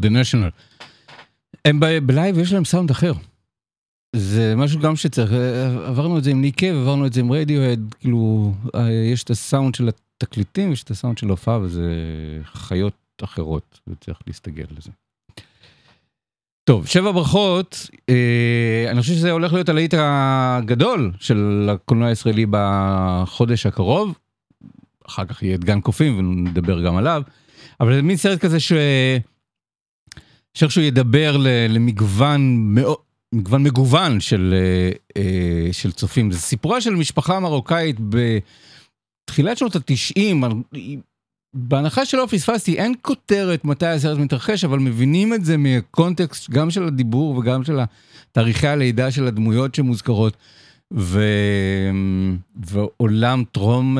The National. הם בלייב יש להם סאונד אחר. זה משהו גם שצריך, עברנו את זה עם ניקב, עברנו את זה עם רדיו-הד, כאילו, יש את הסאונד של התקליטים, יש את הסאונד של הופעה, וזה חיות אחרות, וצריך להסתגל לזה. טוב, שבע ברכות, אה, אני חושב שזה הולך להיות הלהיט הגדול של הקולנוע הישראלי בחודש הקרוב, אחר כך יהיה את גן קופים ונדבר גם עליו, אבל זה מין סרט כזה ש... שאיכשהו ידבר למגוון, מגוון מגוון של, אה, של צופים. זה סיפורה של משפחה מרוקאית בתחילת שנות התשעים, בהנחה שלא פספסתי, אין כותרת מתי הסרט מתרחש, אבל מבינים את זה מהקונטקסט גם של הדיבור וגם של תאריכי הלידה של הדמויות שמוזכרות, ו... ועולם טרום,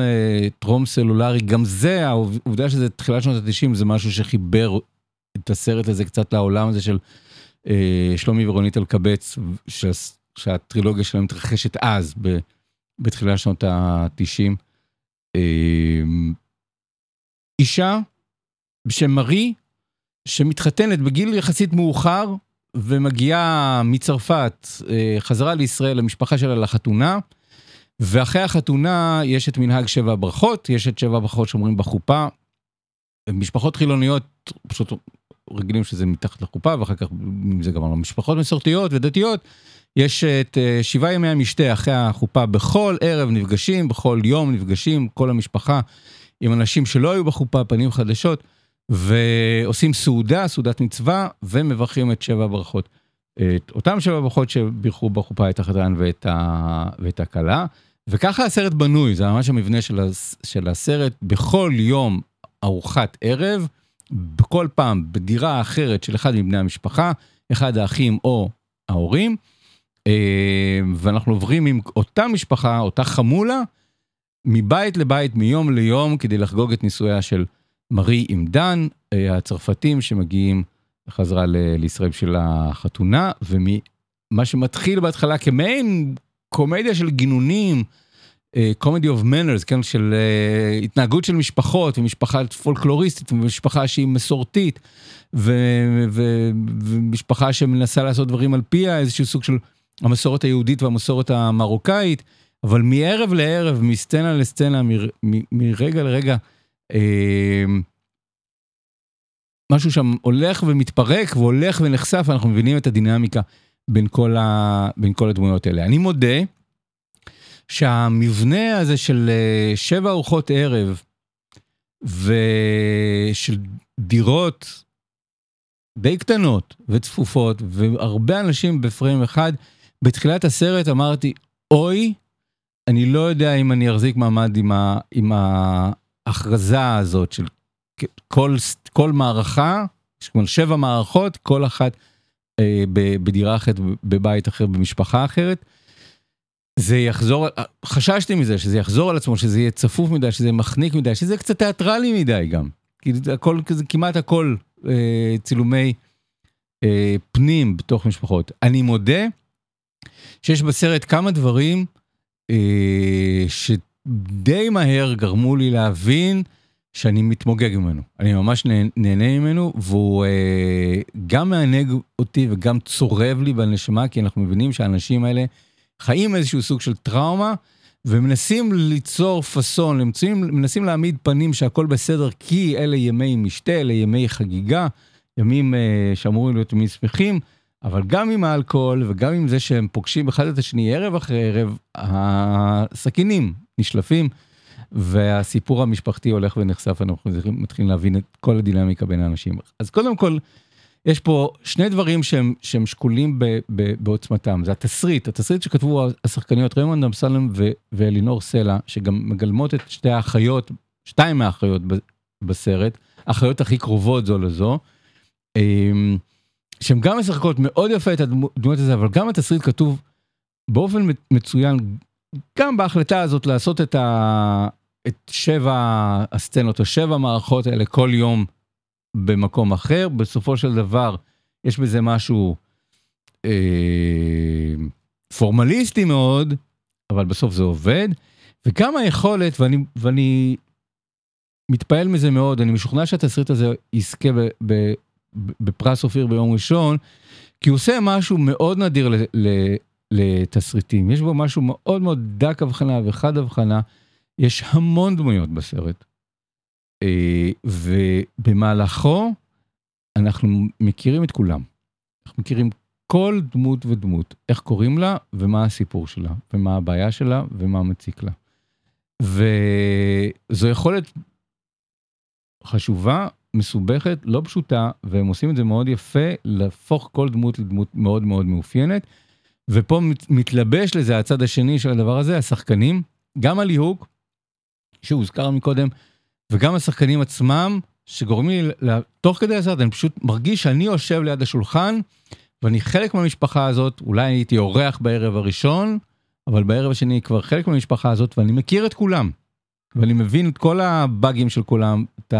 טרום סלולרי, גם זה, העובדה שזה תחילת שנות התשעים, זה משהו שחיבר את הסרט הזה קצת לעולם הזה של אה, שלומי ורונית אלקבץ, ש... שהטרילוגיה שלהם מתרחשת אז, ב... בתחילת שנות התשעים. אה... אישה בשם מרי, שמתחתנת בגיל יחסית מאוחר, ומגיעה מצרפת, חזרה לישראל, למשפחה שלה לחתונה, ואחרי החתונה יש את מנהג שבע ברכות, יש את שבע ברכות שאומרים בחופה, משפחות חילוניות פשוט רגילים שזה מתחת לחופה, ואחר כך זה גם לא משפחות מסורתיות ודתיות, יש את שבעה ימי המשתה אחרי החופה, בכל ערב נפגשים, בכל יום נפגשים, כל המשפחה, עם אנשים שלא היו בחופה, פנים חדשות, ועושים סעודה, סעודת מצווה, ומברכים את שבע ברכות. את אותם שבע ברכות שבירכו בחופה את החתן ואת, ה... ואת הקלה, וככה הסרט בנוי, זה ממש המבנה של, הס... של הסרט, בכל יום ארוחת ערב, בכל פעם בדירה אחרת של אחד מבני המשפחה, אחד האחים או ההורים, ואנחנו עוברים עם אותה משפחה, אותה חמולה, מבית לבית, מיום ליום, כדי לחגוג את נישואיה של מרי עם דן, הצרפתים שמגיעים חזרה לישראל של החתונה, ומה שמתחיל בהתחלה כמעין קומדיה של גינונים, comedy of manners, כן, של התנהגות של משפחות, ומשפחה פולקלוריסטית, ומשפחה שהיא מסורתית, ו- ו- ומשפחה שמנסה לעשות דברים על פיה, איזשהו סוג של המסורת היהודית והמסורת המרוקאית, אבל מערב לערב, מסצנה לסצנה, מ, מ, מרגע לרגע, אה, משהו שם הולך ומתפרק, והולך ונחשף, ואנחנו מבינים את הדינמיקה בין כל, ה, בין כל הדמויות האלה. אני מודה שהמבנה הזה של שבע ארוחות ערב, ושל דירות די קטנות וצפופות, והרבה אנשים בפריים אחד, בתחילת הסרט אמרתי, אוי, אני לא יודע אם אני אחזיק מעמד עם, ה, עם ההכרזה הזאת של כל, כל מערכה, יש כבר שבע מערכות, כל אחת אה, בדירה אחרת, בבית אחר, במשפחה אחרת. זה יחזור, חששתי מזה, שזה יחזור על עצמו, שזה יהיה צפוף מדי, שזה מחניק מדי, שזה קצת תיאטרלי מדי גם. כי הכל, כמעט הכל אה, צילומי אה, פנים בתוך משפחות. אני מודה שיש בסרט כמה דברים שדי מהר גרמו לי להבין שאני מתמוגג ממנו. אני ממש נהנה ממנו, והוא גם מענג אותי וגם צורב לי בנשמה, כי אנחנו מבינים שהאנשים האלה חיים איזשהו סוג של טראומה, ומנסים ליצור פסון, מנסים להעמיד פנים שהכל בסדר, כי אלה ימי משתה, אלה ימי חגיגה, ימים שאמורים להיות ימים שמחים, אבל גם עם האלכוהול וגם עם זה שהם פוגשים אחד את השני ערב אחרי ערב, הסכינים נשלפים, והסיפור המשפחתי הולך ונחשף, אנחנו מתחילים להבין את כל הדינמיקה בין האנשים. אז קודם כל, יש פה שני דברים שהם, שהם שקולים ב, ב, בעוצמתם. זה התסריט, התסריט שכתבו השחקניות ריימונד אמסלם ו- ואלינור סלע, שגם מגלמות את שתי האחיות, שתיים מהאחיות ב- בסרט, האחיות הכי קרובות זו לזו, שהן גם משחקות מאוד יפה את הדמויות הזה, אבל גם התסריט כתוב באופן מצוין, גם בהחלטה הזאת לעשות את, ה... את שבע הסצנות, או שבע מערכות האלה כל יום במקום אחר, בסופו של דבר יש בזה משהו אה... פורמליסטי מאוד, אבל בסוף זה עובד, וגם היכולת, ואני, ואני מתפעל מזה מאוד, אני משוכנע שהתסריט הזה יזכה ב... ב... בפרס אופיר ביום ראשון, כי הוא עושה משהו מאוד נדיר לתסריטים, יש בו משהו מאוד מאוד דק הבחנה וחד הבחנה, יש המון דמויות בסרט, ובמהלכו אנחנו מכירים את כולם, אנחנו מכירים כל דמות ודמות, איך קוראים לה, ומה הסיפור שלה, ומה הבעיה שלה, ומה מציק לה. וזו יכולת חשובה, מסובכת, לא פשוטה, והם עושים את זה מאוד יפה, להפוך כל דמות לדמות מאוד מאוד מאופיינת, ופה מתלבש לזה הצד השני של הדבר הזה, השחקנים, גם הליהוק, שהוזכר מקודם, וגם השחקנים עצמם, שגורמים לי, תוך כדי הסרט, אני פשוט מרגיש שאני יושב ליד השולחן, ואני חלק מהמשפחה הזאת, אולי הייתי אורח בערב הראשון, אבל בערב השני כבר חלק מהמשפחה הזאת, ואני מכיר את כולם, ואני מבין את כל הבאגים של כולם, את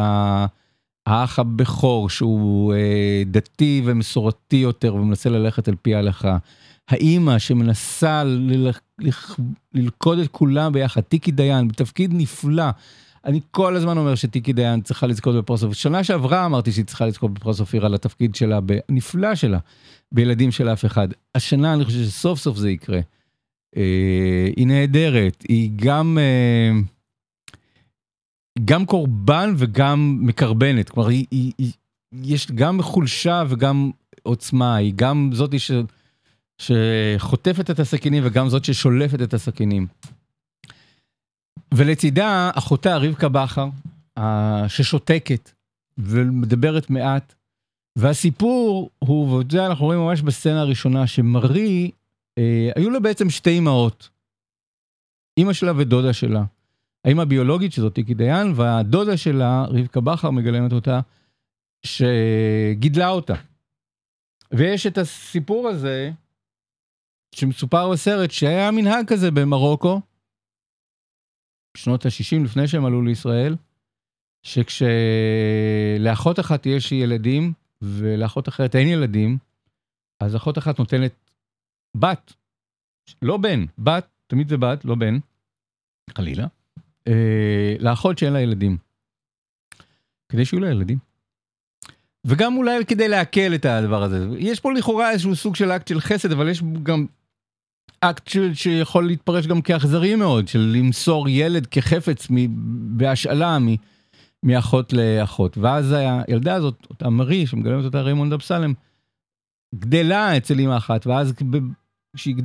האח הבכור, שהוא אה, דתי ומסורתי יותר, ומנסה ללכת על פי ההלכה, האימא שמנסה ל- ל- ללכוד את כולם ביחד, תיקי דיין, בתפקיד נפלא, אני כל הזמן אומר שתיקי דיין צריכה לזכות בפרס אופיר. שנה שעברה אמרתי שהיא צריכה לזכות בפרס אופיר על התפקיד שלה, בנפלא שלה, בילדים של אף אחד. השנה אני חושב שסוף סוף זה יקרה. אה, היא נהדרת, היא גם, אה, גם קורבן וגם מקרבנת. כלומר, היא, היא, היא, יש גם חולשה וגם עוצמה. היא גם זאת ש, שחוטפת את הסכינים וגם זאת ששולפת את הסכינים. ולצידה אחותה רבקה בחר, ששותקת ומדברת מעט, והסיפור הוא, ואת זה אנחנו רואים ממש בסצנה הראשונה, שמרי, אה, היו לה בעצם שתי אמאות, אמא שלה ודודה שלה, האמא הביולוגית שזאת תיקי דיין, והדודה שלה, רבקה בחר מגלמת אותה, שגידלה אותה. ויש את הסיפור הזה, שמסופר בסרט, שהיה מנהג כזה במרוקו, בשנות ה-שישים, לפני שהם עלו לישראל, שכשלאחות אחת יש ילדים, ולאחות אחרת אין ילדים, אז אחות אחת נותנת בת, לא בן, בת, תמיד זה בת, לא בן, חלילה, אה, לאחות שאין לה ילדים, כדי שיהיו לה ילדים. וגם אולי כדי להקל את הדבר הזה. יש פה לכאורה איזשהו סוג של אקט של חסד, אבל יש גם אקט שיכול להתפרש גם כאכזרי מאוד, של למסור ילד כחפץ בהשאלה מאחות לאחות. ואז הילדה הזאת, אותה מרי, שמגלמת אותה ריימונד אמסלם, גדלה אצל אמא אחת, ואז כשהיא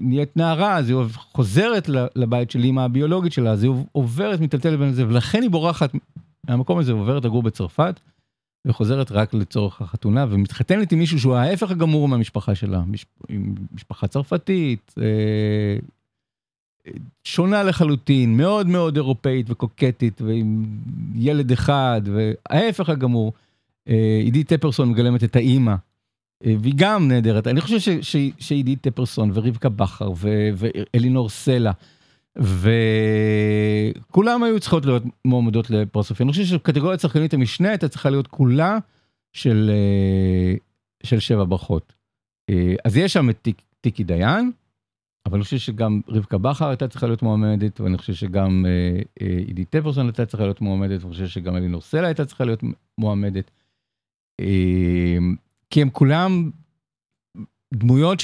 נהיית נערה, אז היא חוזרת לבית של אמא הביולוגית שלה, אז היא עוברת, מטלטלת בין זה, ולכן היא בורחת מהמקום הזה, עוברת לגור בצרפת, וחוזרת רק לצורך החתונה, ומתחתנת עם מישהו שהוא ההפך הגמור מהמשפחה שלה, מש... משפחה צרפתית, אה... שונה לחלוטין, מאוד מאוד אירופאית וקוקטית, ועם ילד אחד, וההפך הגמור, אה... עידית טפרסון מגלמת את האימא, אה... והיא גם נהדרת, אני חושב ש... ש... שעידית טפרסון, ורבקה בחר, ו... ואלינור סלע, וכולם היו צריכות להיות מועמדות לפרס אופיר. אני חושב שקטגוריה שחקנית המשנה הייתה צריכה להיות כולה של, של שבע ברכות. אז יש שם את טיק, טיקי דיין, אבל אני חושב שגם רבקה בחר הייתה צריכה להיות מועמדת, ואני חושב שגם עידית טפרסון הייתה צריכה להיות מועמדת, ואני חושב שגם אלינור סלע הייתה צריכה להיות מועמדת. כי הם כולם דמויות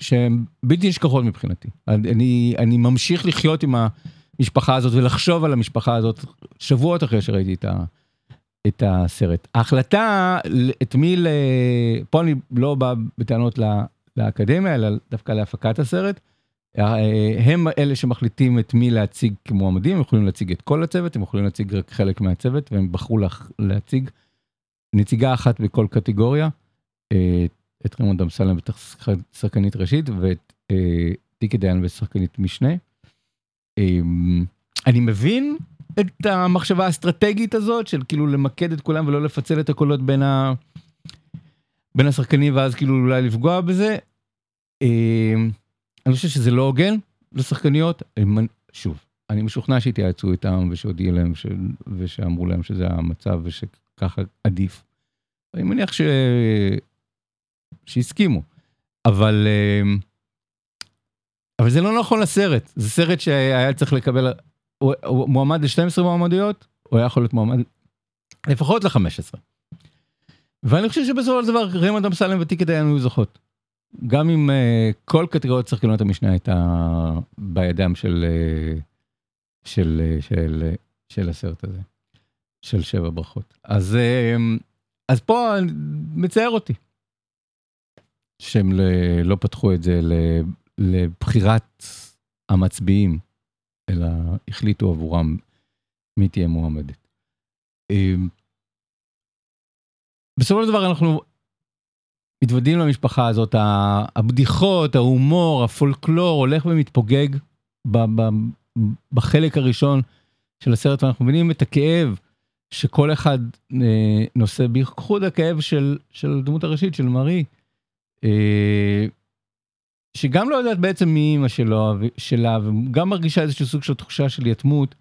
שהן בלתי נשכחות מבחינתי. אני, אני ממשיך לחיות עם המשפחה הזאת ולחשוב על המשפחה הזאת שבועות אחרי שראיתי את, ה, את הסרט. ההחלטה, את מי, פה אני לא בא בטענות לאקדמיה, אלא דווקא להפקת הסרט, הם אלה שמחליטים את מי להציג כמועמדים, הם יכולים להציג את כל הצוות, הם יכולים להציג רק חלק מהצוות, והם בחרו להציג נציגה אחת בכל קטגוריה, את ריימונד אמסלם בשחקנית ראשית, ואת אה, טיקי דיין בשחקנית משנה. אה, אני מבין את המחשבה האסטרטגית הזאת, של כאילו למקד את כולם, ולא לפצל את הקולות בין, ה... בין השחקנים, ואז כאילו אולי לפגוע בזה. אה, אני חושב שזה לא הוגן לשחקניות. אה, שוב, אני משוכנע שהתייעצו איתם, ושהודיע להם, ש... ושאמרו להם שזה המצב, ושככה עדיף. אני מניח ש... שהסכימו, אבל אבל זה לא נכון לסרט, זה סרט שהיה צריך לקבל, הוא מועמד ל-שתים עשרה מועמדויות, הוא היה יכול להיות מועמד לפחות ל-חמש עשרה, ואני חושב שבסופו של דבר, ריימונד אמסלם וטיקי דיין היו זוכות. גם אם uh, כל קטגוריית שחקניות המשנה הייתה בידם של, uh, של, uh, של, uh, של הסרט הזה, של שבע ברכות. אז, uh, אז פה מצייר אותי, שהם ל- לא פתחו את זה ל- לבחירת המצביעים, אלא החליטו עבורם מי תהיה מועמדת. בסופו של דבר אנחנו מתוודעים למשפחה הזאת, הבדיחות, ההומור, הפולקלור, הולך ומתפוגג ב- ב- בחלק הראשון של הסרט, ואנחנו מבינים את הכאב שכל אחד אה, נושא בחוד הכאב של, של דמות הראשית, של מרי, אה, שגם לא יודעת בעצם מי אימא שלו, שלה, וגם מרגישה איזשהו סוג של תחושה של יתמות,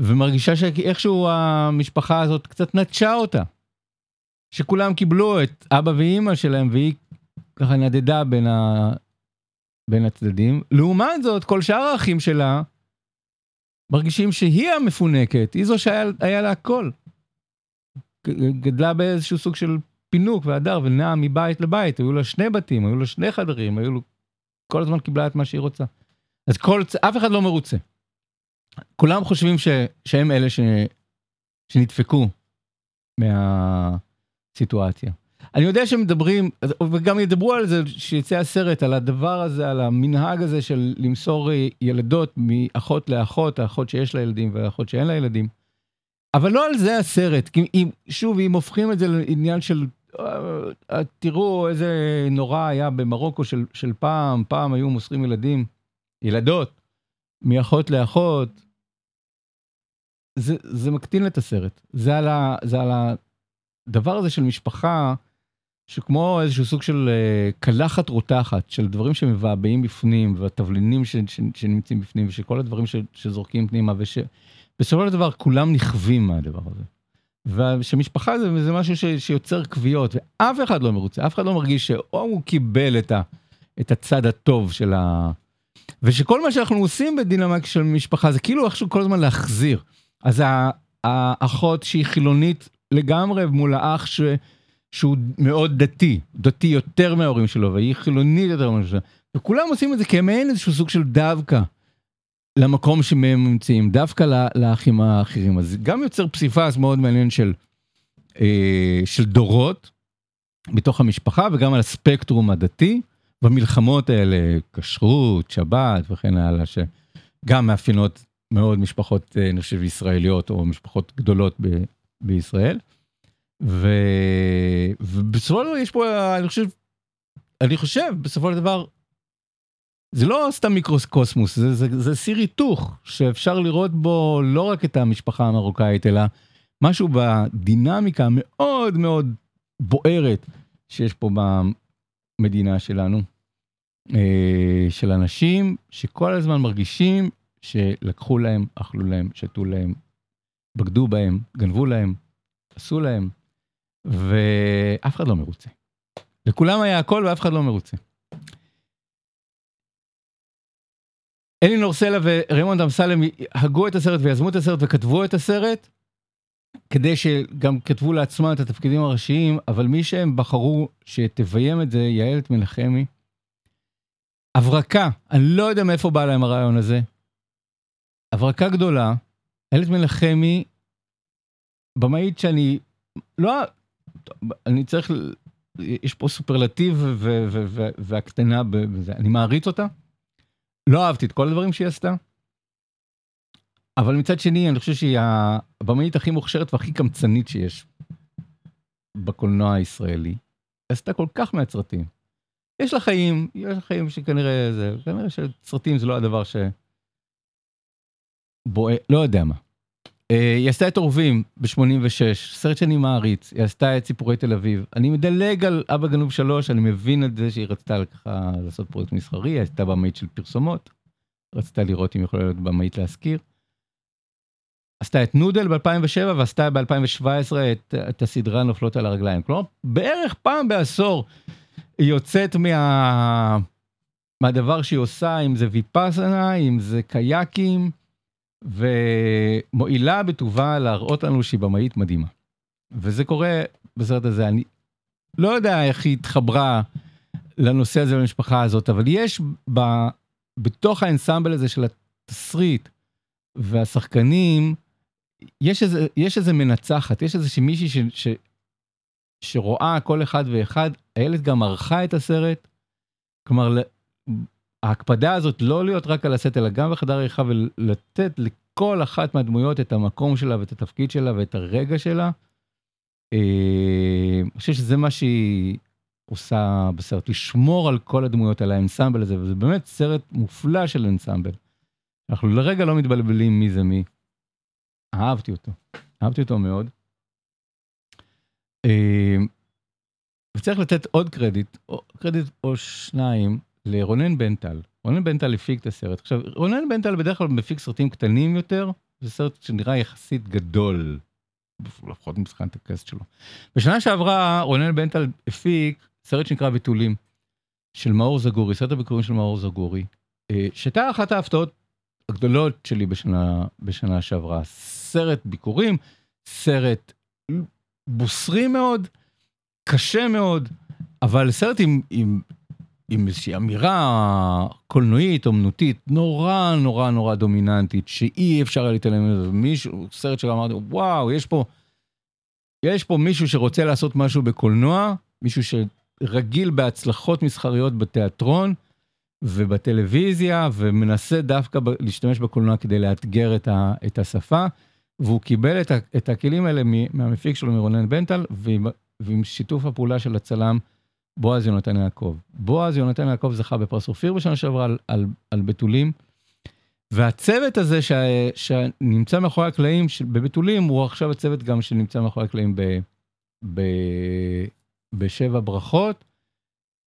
ומרגישה שאיכשהו המשפחה הזאת קצת נטשה אותה, שכולם קיבלו את אבא ואימא שלהם, והיא ככה נדדה בין, ה... בין הצדדים. לעומת זאת, כל שאר האחים שלה, מרגישים שהיא המפונקת, היא זו שהיה לה הכל. גדלה באיזשהו סוג של פינוק והדר, ונעה מבית לבית, היו לה שני בתים, היו לה שני חדרים, היו לו... כל הזמן קיבלה את מה שהיא רוצה. אז כל... אף אחד לא מרוצה. כולם חושבים ש... שהם אלה ש... שנדפקו מה... סיטואציה. אני יודע שמדברים, וגם ידברו על זה, שיצא הסרט, על הדבר הזה, על המנהג הזה של למסור ילדות מאחות לאחות, האחות שיש לה ילדים והאחות שאין לה ילדים. אבל לא על זה הסרט. כי אם, שוב, אם הופכים את זה לעניין של, תראו איזה נורא היה במרוקו של, של פעם, פעם היו מוסרים ילדים, ילדות, מאחות לאחות. זה, זה מקטין את הסרט. זה על ה, זה על ה, דבר הזה של משפחה, שכמו איזשהו סוג של קלחת רותחת, של דברים שמבעבעים בפנים, והתבלינים ש, ש, שנמצאים בפנים, ושכל הדברים ש, שזורקים פנימה, ובסופו של דבר כולם נכווים מהדבר הזה. ושמשפחה זה, זה משהו ש, שיוצר קביעות, ואף אחד לא מרוצה, אף אחד לא מרגיש שאו הוא קיבל את, ה, את הצד הטוב של ה... ושכל מה שאנחנו עושים בדינמיק של משפחה, זה כאילו איכשהו כל הזמן להחזיר. אז האחות שהיא חילונית, לגמרי מול האח ש... שהוא מאוד דתי, דתי יותר מההורים שלו, והיא חילונית יותר מההורים שלו, וכולם עושים את זה כמעין איזשהו סוג של דווקא, למקום שמהם נמצאים, דווקא לה... לאחים האחרים, אז גם יוצר פסיפס מאוד מעניין של, אה, של דורות, בתוך המשפחה, וגם על הספקטרום הדתי, במלחמות האלה, כשרות, שבת וכן הלאה, שגם מאפיינות מאוד משפחות, אה, נושב ישראליות, או משפחות גדולות ב... בישראל, ו... ובסופו של דבר יש פה, אני חושב, אני חושב, בסופו של דבר, זה לא סתם מיקרוקוסמוס, זה, זה, זה סיר היתוך, שאפשר לראות בו לא רק את המשפחה המרוקאית, אלא משהו בדינמיקה מאוד מאוד בוערת, שיש פה במדינה שלנו, של אנשים שכל הזמן מרגישים, שלקחו להם, אכלו להם, שתו להם, בגדו בהם, גנבו להם, עשו להם, ואף אחד לא מרוצה. לכולם היה הכל ואף אחד לא מרוצה. אלינור סלע וריימונד אמסלם הגו את הסרט ויזמו את הסרט וכתבו את הסרט, כדי שגם כתבו לעצמם את התפקידים הראשיים, אבל מי שהם בחרו שתביים את זה, יעלת מנחמי, אברקה, אני לא יודע מאיפה בא להם הרעיון הזה, אברקה גדולה, אלת מנחמי, במאית שאני, לא, אני צריך, יש פה סופרלטיב ו, ו, ו, ו, והקטנה, בזה. אני מעריץ אותה, לא אהבתי את כל הדברים שהיא עשתה, אבל מצד שני, אני חושב שהיא הבמאית הכי מוכשרת והכי קמצנית שיש בקולנוע הישראלי, היא עשתה כל כך מהצרטים. יש לה חיים, יש לה חיים שכנראה זה, כנראה שצרטים זה לא הדבר ש... בואה, לא יודע מה. היא עשתה את עורבים ב-שמונים ושש, סרט שאני מעריץ, היא עשתה את סיפורי תל אביב, אני מדלג על אבא גנוב שלוש, אני מבין את זה שהיא רצתה ככה לעשות פרויקט מסחרי, היא עשתה במאית של פרסומות, רצתה לראות אם יכולה להיות במאית להזכיר, עשתה את נודל ב-אלפיים ושבע, ועשתה ב-אלפיים ושבע עשרה את, את הסדרה נופלות על הרגליים, כלומר, בערך פעם בעשור, היא יוצאת מה... מהדבר שהיא עושה, אם זה ויפאסנה, אם זה קייקים, ומועילה בטובה להראות לנו שהיא במאית מדהימה. וזה קורה בסרט הזה, אני, לא יודע איך היא התחברה לנושא הזה במשפחה הזאת, אבל יש ב, בתוך האנסמבל הזה של התסריט והשחקנים, יש איזה, יש איזה מנצחת, יש איזה שמישהי ש, ש, שרואה כל אחד ואחד, הילד גם ערכה את הסרט, כלומר, ההקפדה הזאת לא להיות רק על הסט, אלא גם בחדר עריכה, ולתת לכל אחת מהדמויות את המקום שלה, ואת התפקיד שלה, ואת הרגע שלה. אני חושב שזה מה שהיא עושה בסרט, לשמור על כל הדמויות, על האנסמבל הזה, וזה באמת סרט מופלא של אנסמבל. אנחנו לרגע לא מתבלבלים מי זה מי. אהבתי אותו. אהבתי אותו מאוד. וצריך לתת עוד קרדיט, או קרדיט או שניים, לרונן בן טל. רונן בן טל הפיק את הסרט. עכשיו, רונן בן טל בדרך כלל מפיק סרטים קטנים יותר, זה סרט שנראה יחסית גדול, לפחות מבחינת את הכסף שלו. בשנה שעברה, רונן בן טל הפיק סרט שנקרא ביטולים, של מאור זגורי, סרט הביקורים של מאור זגורי, שהייתה אחת ההפתעות הגדולות שלי בשנה, בשנה שעברה. סרט ביקורים, סרט בוסרי מאוד, קשה מאוד, אבל סרט עם, עם, עם איזושהי אמירה קולנועית, אומנותית, נורא נורא נורא דומיננטית, שאי אפשר להתעלם מזה. מישהו, סרט שאמרתי, וואו, יש פה, יש פה מישהו שרוצה לעשות משהו בקולנוע, מישהו שרגיל בהצלחות מסחריות בתיאטרון ובטלוויזיה, ומנסה דווקא להשתמש בקולנוע כדי לאתגר את, ה, את השפה, והוא קיבל את, ה, את הכלים האלה מהמפיק שלו, מרונן בנטל, ועם ועם שיתוף הפעולה של הצלם בועז יונתן יעקב. בועז יונתן יעקב זכה בפרס אופיר בשנה שעברה על, על, על ביטולים, והצוות הזה ש, שנמצא מאחורי הקלעים בביטולים, הוא עכשיו הצוות גם שנמצא מאחורי הקלעים ב, ב, בשבע ברכות,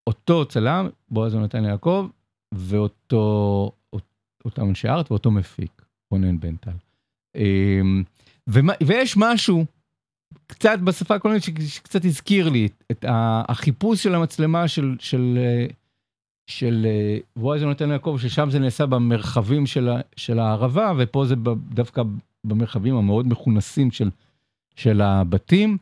אותו צלם, בועז יונתן יעקב, ואותו אותם שערת, ואותו מפיק, רונן בן טל. ומה, ויש משהו, קצת בשפה הקולנועית שקצת הזכיר לי את החיפוש של המצלמה של של של בועז יונתן יעקב, ששם זה נעשה במרחבים של של הערבה, ופה זה דווקא במרחבים המאוד מכונסים של של הבתים.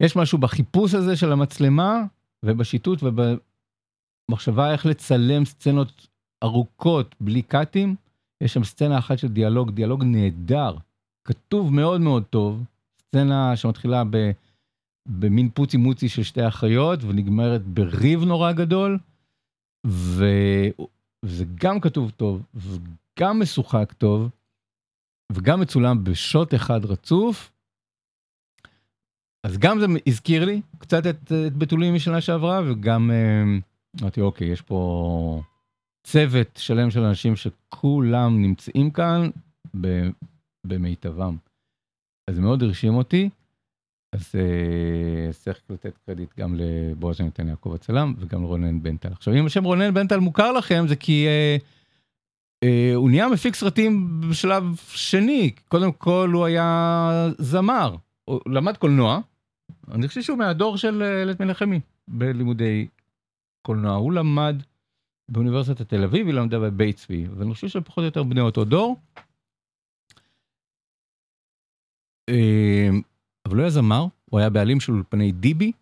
יש משהו בחיפוש הזה של המצלמה ובשיטוט ובמחשבה איך לצלם סצנות ארוכות בלי קאטים. יש שם סצנה אחת של דיאלוג, דיאלוג נהדר, כתוב מאוד מאוד טוב, סצנה שמתחילה ב, במין פוצי מוצי של שתי אחיות, ונגמרת בריב נורא גדול, וזה גם כתוב טוב, וגם משוחק טוב, וגם מצולם בשוט אחד רצוף. אז גם זה הזכיר לי קצת את, את ביטולים משנה שעברה, וגם אמרתי, אוקיי, יש פה צוות שלם של אנשים שכולם נמצאים כאן במיטבם. אז מאוד הרשים אותי, אז אה, צריך לתת קרדיט גם לבועז יונתן יעקב הצלם, וגם לרונן בן טל. עכשיו, אם השם רונן בן טל מוכר לכם, זה כי אה, אה, הוא נהיה מפיק סרטים בשלב שני. קודם כל הוא היה זמר, הוא למד קולנוע, אני חושב שהוא מהדור של אלת מנחמי, בלימודי קולנוע. הוא למד באוניברסיטת תל אביב, היא למדה בבית צבי, ואני חושב שפחות או יותר בני אותו דור, אבל לא היה זמר, הוא היה בעלים של אולפני דיבי,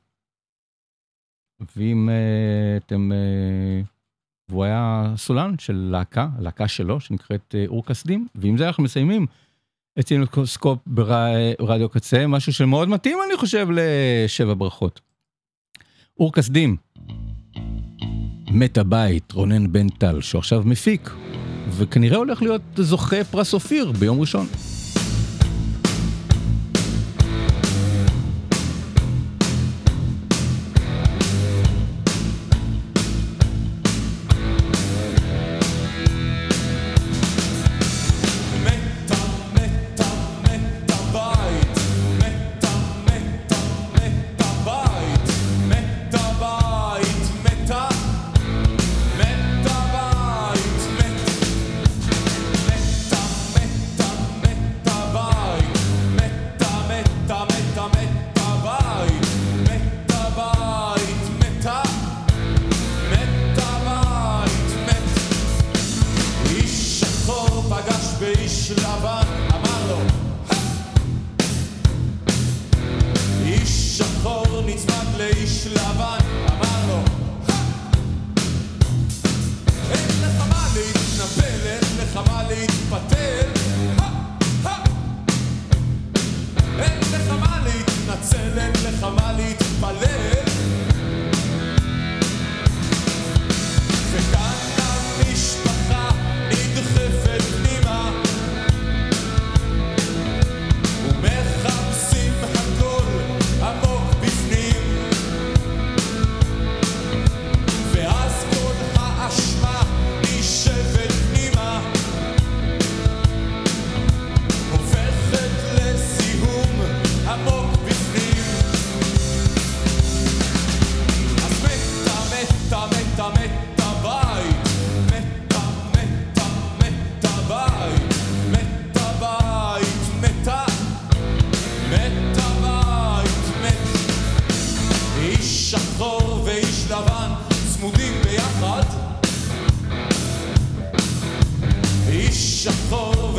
ואם אתם, והוא היה סולן של להקה, הלהקה שלו, שנקראת אורקסטרה דים, ואם זה אנחנו מסיימים את סינמטק ברדיו קצה, משהו שמאוד מתאים, אני חושב, לשבע ברכות. אורקסטרה דים, מת הבית, רונן בן טל, שעכשיו מפיק, וכנראה הולך להיות זוכה פרס אופיר ביום ראשון.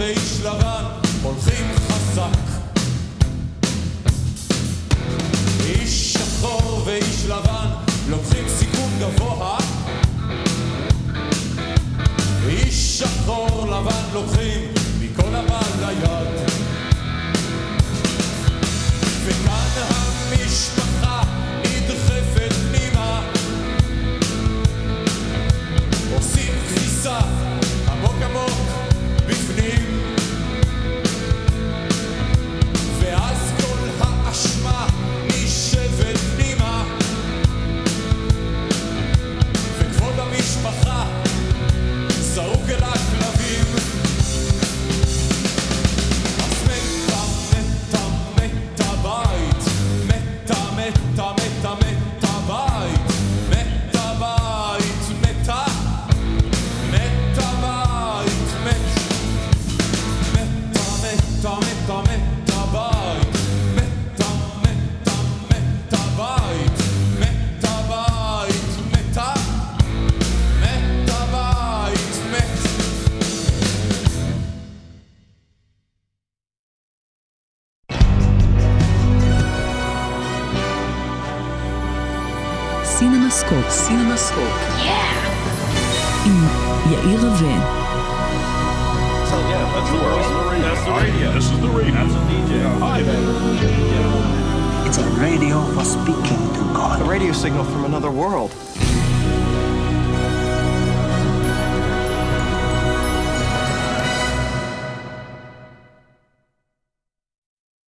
איש לבן הולכים חזק. איש שחור ואיש לבן לוקחים סיכון גבוה. איש שחור לבן לוקחים מכל הבן ליד. וכאן המשפחה נדחפת פנימה. עושים כניסה עמוק עמוק בפנים. ואז כל האשמה נשבת פנימה. וכבוד המשפחה זרוק אל הכלבים. אז מתה, מתה, מתה בית. מתה, מתה, מתה, מתה בית. מתה בית, מתה. מתה בית, מתה. מתה, מתה, מתה, מתה בית. מתה, מתה, מתה בית. מתה בית, מתה. מתה בית, מתה. סינמסקופ, סינמסקופ. עם יאיר רווה. It's a radio for speaking to God. A radio signal from another world.